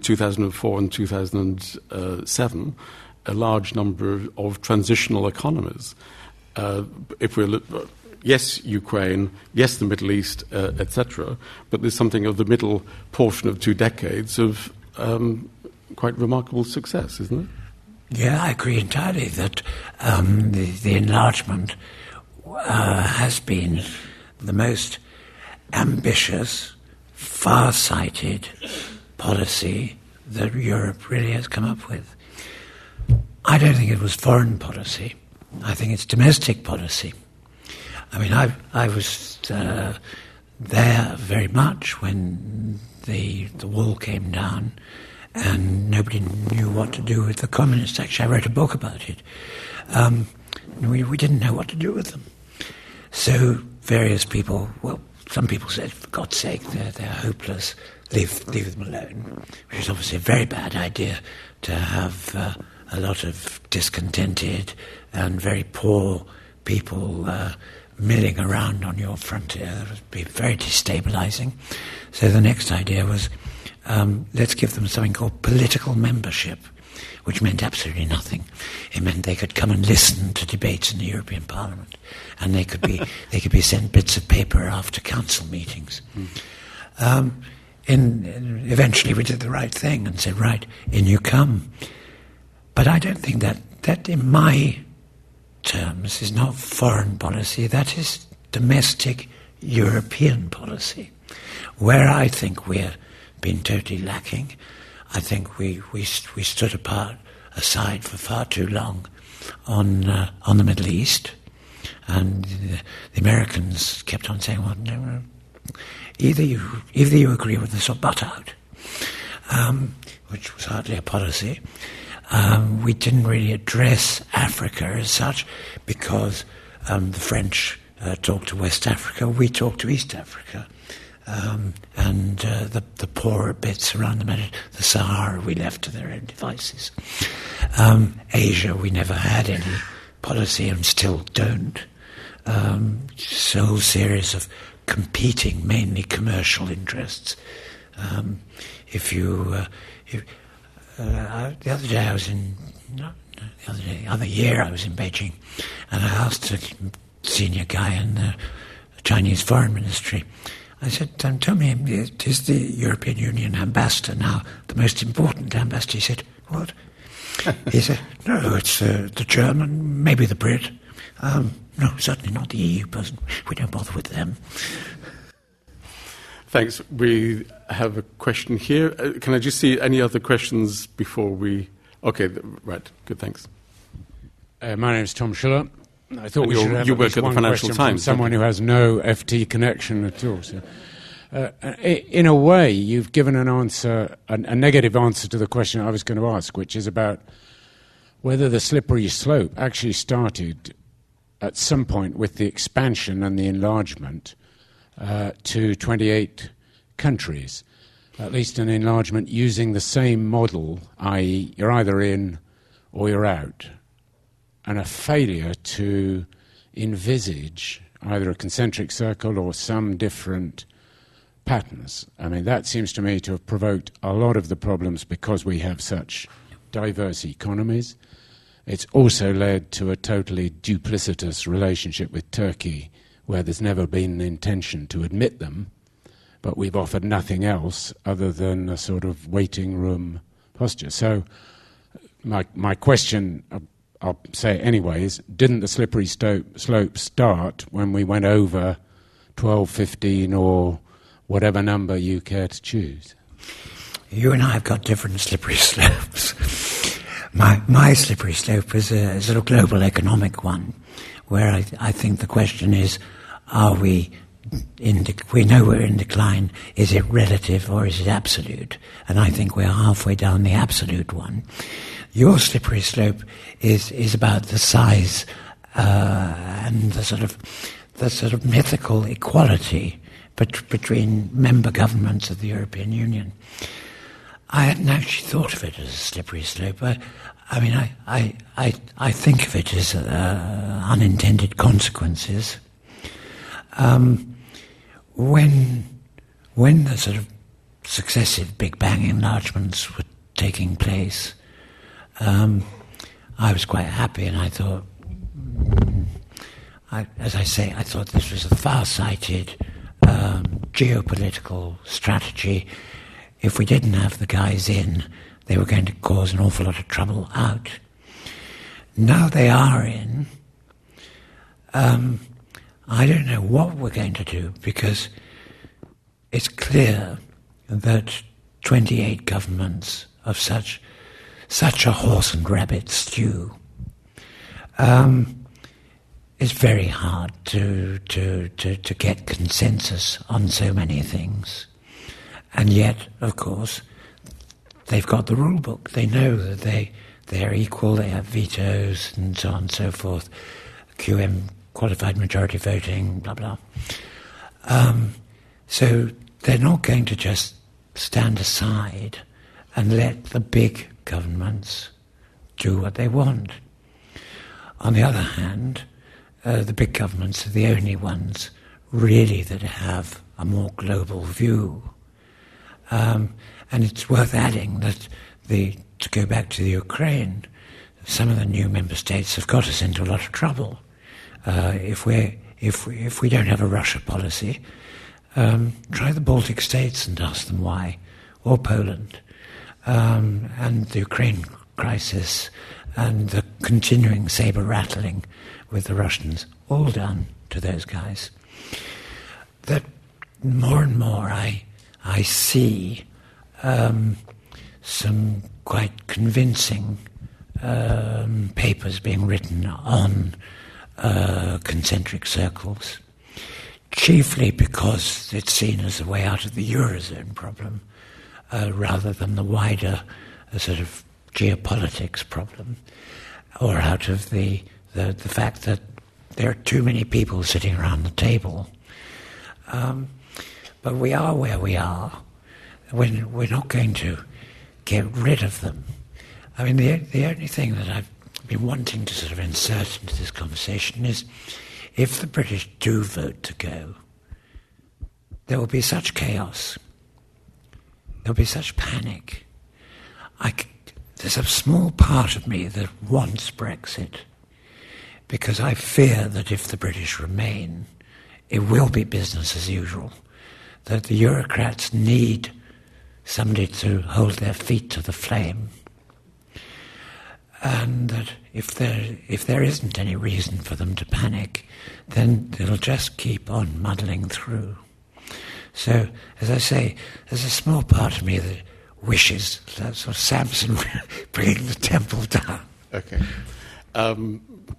2004 and 2007 a large number of transitional economies. Yes, Ukraine, yes, the Middle East, etc., but there's something of the middle portion of 2 decades of quite remarkable success, isn't it? Yeah, I agree entirely that the enlargement has been the most ambitious, far-sighted policy that Europe really has come up with. I don't think it was foreign policy. I think it's domestic policy. I mean, I was there very much when the wall came down and nobody knew what to do with the communists. Actually, I wrote a book about it. We didn't know what to do with them. So various people, well, some people said, for God's sake, they're hopeless, leave them alone, which is obviously a very bad idea to have a lot of discontented and very poor people milling around on your frontier. It would be very destabilizing. So the next idea was, let's give them something called political membership, which meant absolutely nothing. It meant they could come and listen to debates in the European Parliament, and they could be sent bits of paper after council meetings. Eventually we did the right thing and said, right, in you come. But I don't think that in my terms is not foreign policy. That is domestic European policy, where I think we're been totally lacking. I think we stood aside for far too long on the Middle East, and the Americans kept on saying, "Well, no, either you agree with us or butt out," which was hardly a policy. We didn't really address Africa as such because the French talked to West Africa, we talked to East Africa, and the poorer bits around the Sahara we left to their own devices. Asia, we never had any policy and still don't. Just a whole series of competing, mainly commercial interests. The other year I was in Beijing, and I asked a senior guy in the Chinese Foreign Ministry, I said, tell me, is the European Union ambassador now the most important ambassador? He said, what? He said, no, it's the German, maybe the Brit. No, certainly not the EU person. We don't bother with them. Thanks. We have a question here. Can I just see any other questions before we... Okay, right. Good, thanks. My name is Tom Schiller. I thought we should have at least one question from someone who has no FT connection at all. So, in a way, you've given an answer, a negative answer to the question I was going to ask, which is about whether the slippery slope actually started at some point with the expansion and the enlargement to 28 countries, at least an enlargement using the same model, i.e. you're either in or you're out, and a failure to envisage either a concentric circle or some different patterns. I mean, that seems to me to have provoked a lot of the problems because we have such diverse economies. It's also led to a totally duplicitous relationship with Turkey, where there's never been an intention to admit them, but we've offered nothing else other than a sort of waiting room posture. So my question, I'll say anyways, didn't the slippery slope start when we went over 12, 15 or whatever number you care to choose? You and I have got different slippery slopes. My slippery slope is a sort of global economic one, where I think the question is, are we in we know we're in decline, is it relative or is it absolute? And I think we're halfway down the absolute one. Your slippery slope is about the size and the sort of mythical equality between member governments of the European Union. I hadn't actually thought of it as a slippery slope. I mean, I think of it as unintended consequences. When the sort of successive Big Bang enlargements were taking place, I was quite happy, and I thought, I thought this was a far-sighted geopolitical strategy. If we didn't have the guys in, they were going to cause an awful lot of trouble out. Now they are in. I don't know what we're going to do, because it's clear that 28 governments of such a horse and rabbit stew, it's very hard to get consensus on so many things. And yet, of course, they've got the rule book. They know that they're equal, they have vetoes and so on and so forth. QM, qualified majority voting, blah, blah. So they're not going to just stand aside and let the big governments do what they want. On the other hand, the big governments are the only ones really that have a more global view. And it's worth adding that, to go back to the Ukraine, some of the new member states have got us into a lot of trouble. If we don't have a Russia policy, try the Baltic states and ask them why, or Poland, and the Ukraine crisis and the continuing saber rattling with the Russians, all done to those guys. That more and more I see some quite convincing papers being written on concentric circles, chiefly because it's seen as a way out of the Eurozone problem rather than the wider sort of geopolitics problem, or out of the fact that there are too many people sitting around the table. But we are where we are. We're not going to get rid of them. I mean, the only thing that I've been wanting to sort of insert into this conversation is, if the British do vote to go, there will be such chaos. There will be such panic. There's a small part of me that wants Brexit, because I fear that if the British remain, it will be business as usual, that the Eurocrats need somebody to hold their feet to the flame, and that if there isn't any reason for them to panic, then they'll just keep on muddling through. So, as I say, there's a small part of me that wishes that sort of Samson bringing the temple down. Okay.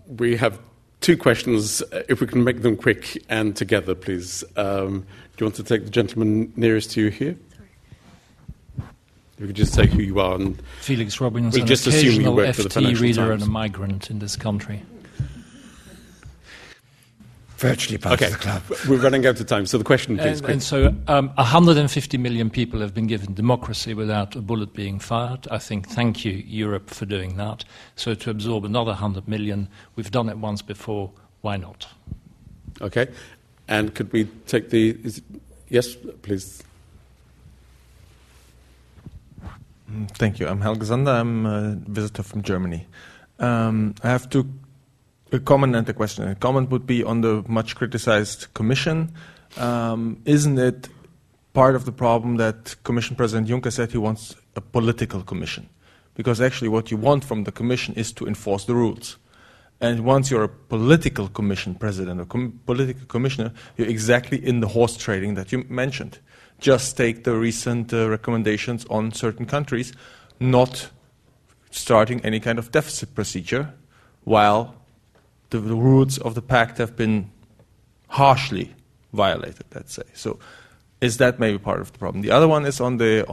We have two questions. If we can make them quick and together, please. Do you want to take the gentleman nearest to you here? If you could just say who you are. And Felix Robbins, we'll just assume you work for the Financial Times. An occasional FT reader and a migrant in this country. Virtually part of the club. We're running out of time, so the question, please. And so 150 million people have been given democracy without a bullet being fired. I think, thank you, Europe, for doing that. So to absorb another 100 million, we've done it once before, why not? Okay. And could we take the... yes, please... Thank you. I'm Helge Zander. I'm a visitor from Germany. I have a comment and a question. A comment would be on the much-criticized Commission. Isn't it part of the problem that Commission President Juncker said he wants a political Commission? Because actually what you want from the Commission is to enforce the rules. And once you're a political Commission President or political Commissioner, you're exactly in the horse trading that you mentioned. Just take the recent recommendations on certain countries not starting any kind of deficit procedure while the rules of the pact have been harshly violated, let's say. So is that maybe part of the problem? The other one is on the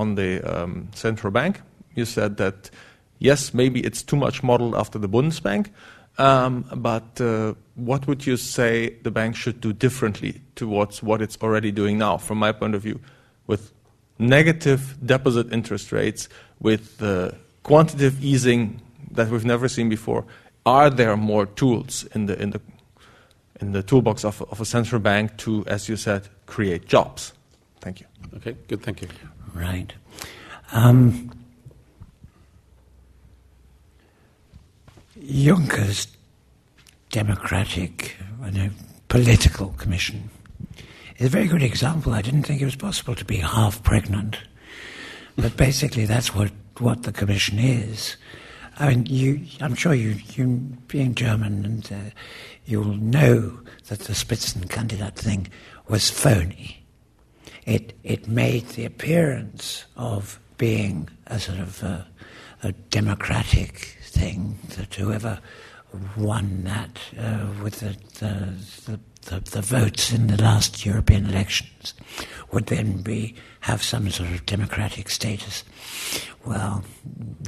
central bank. You said that, yes, maybe it's too much modeled after the Bundesbank, but what would you say the bank should do differently towards what it's already doing now, from my point of view, with negative deposit interest rates, with quantitative easing that we've never seen before? Are there more tools in the in the toolbox of a central bank to, as you said, create jobs. Thank you. Okay, good, thank you. Right. Juncker's democratic political commission is a very good example. I didn't think it was possible to be half pregnant. But basically that's what the commission is. I mean, I'm sure you being German, and you'll know that the Spitzenkandidat thing was phony. It made the appearance of being a sort of a democratic thing, that whoever won that with the votes in the last European elections would then have some sort of democratic status. Well,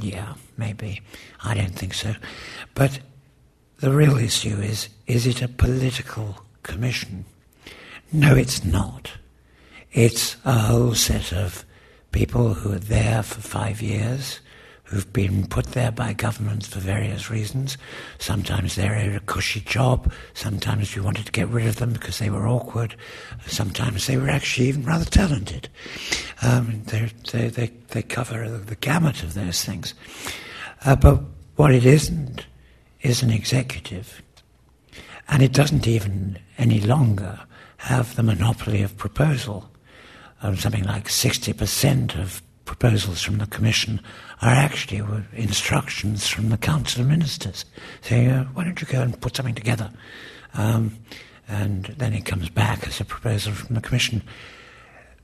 yeah, maybe. I don't think so. But the real issue is it a political commission? No, it's not. It's a whole set of people who are there for 5 years, who've been put there by governments for various reasons. Sometimes they're in a cushy job. Sometimes we wanted to get rid of them because they were awkward. Sometimes they were actually even rather talented. They cover the gamut of those things. But what it isn't is an executive. And it doesn't even any longer have the monopoly of proposal. Something like 60% of proposals from the Commission are actually instructions from the Council of Ministers saying, why don't you go and put something together? And then it comes back as a proposal from the Commission.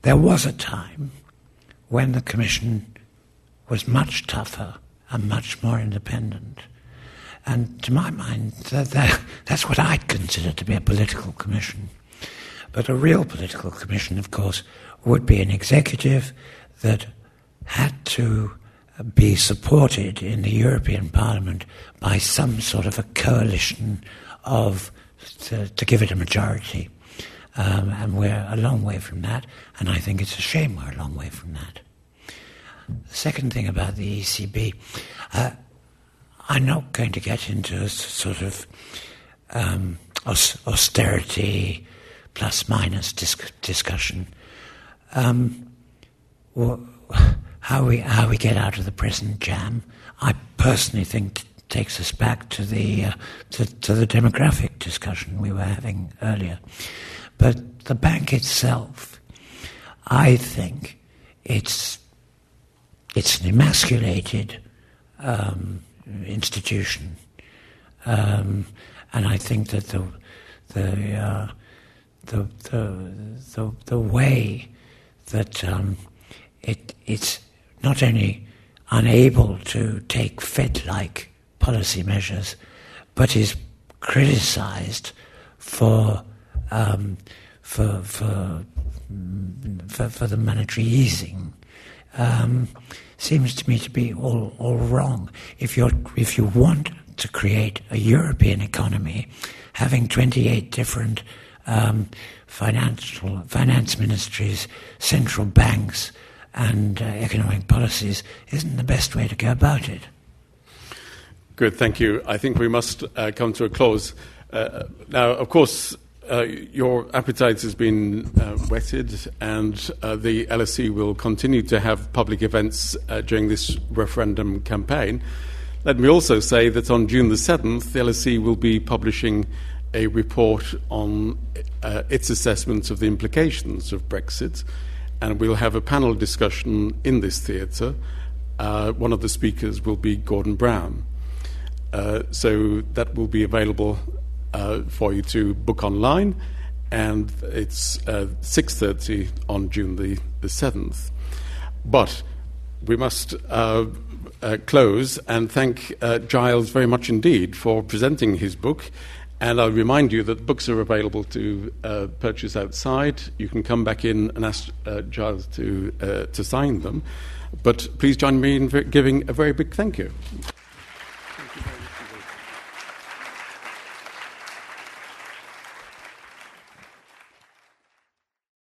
There was a time when the Commission was much tougher and much more independent. And to my mind, that's what I'd consider to be a political commission. But a real political commission, of course, would be an executive that had to be supported in the European Parliament by some sort of a coalition to give it a majority. And we're a long way from that, and I think it's a shame we're a long way from that. The second thing about the ECB, I'm not going to get into a sort of austerity plus-minus discussion. How we get out of the present jam, I personally think takes us back to the demographic discussion we were having earlier. But the bank itself, I think it's an emasculated institution, and I think that the way that it's not only unable to take Fed-like policy measures, but is criticised for the monetary easing. Seems to me to be all wrong. If you want to create a European economy, having 28 different finance ministries, central banks, and economic policies isn't the best way to go about it. Good, thank you. I think we must come to a close. Now, of course, your appetite has been whetted, and the LSE will continue to have public events during this referendum campaign. Let me also say that on June the 7th, the LSE will be publishing a report on its assessment of the implications of Brexit, and we'll have a panel discussion in this theatre. One of the speakers will be Gordon Brown. So that will be available for you to book online, and it's 6:30 on June the 7th. But we must close and thank Giles very much indeed for presenting his book. And I'll remind you that books are available to purchase outside. You can come back in and ask Giles to sign them. But please join me in giving a very big thank you.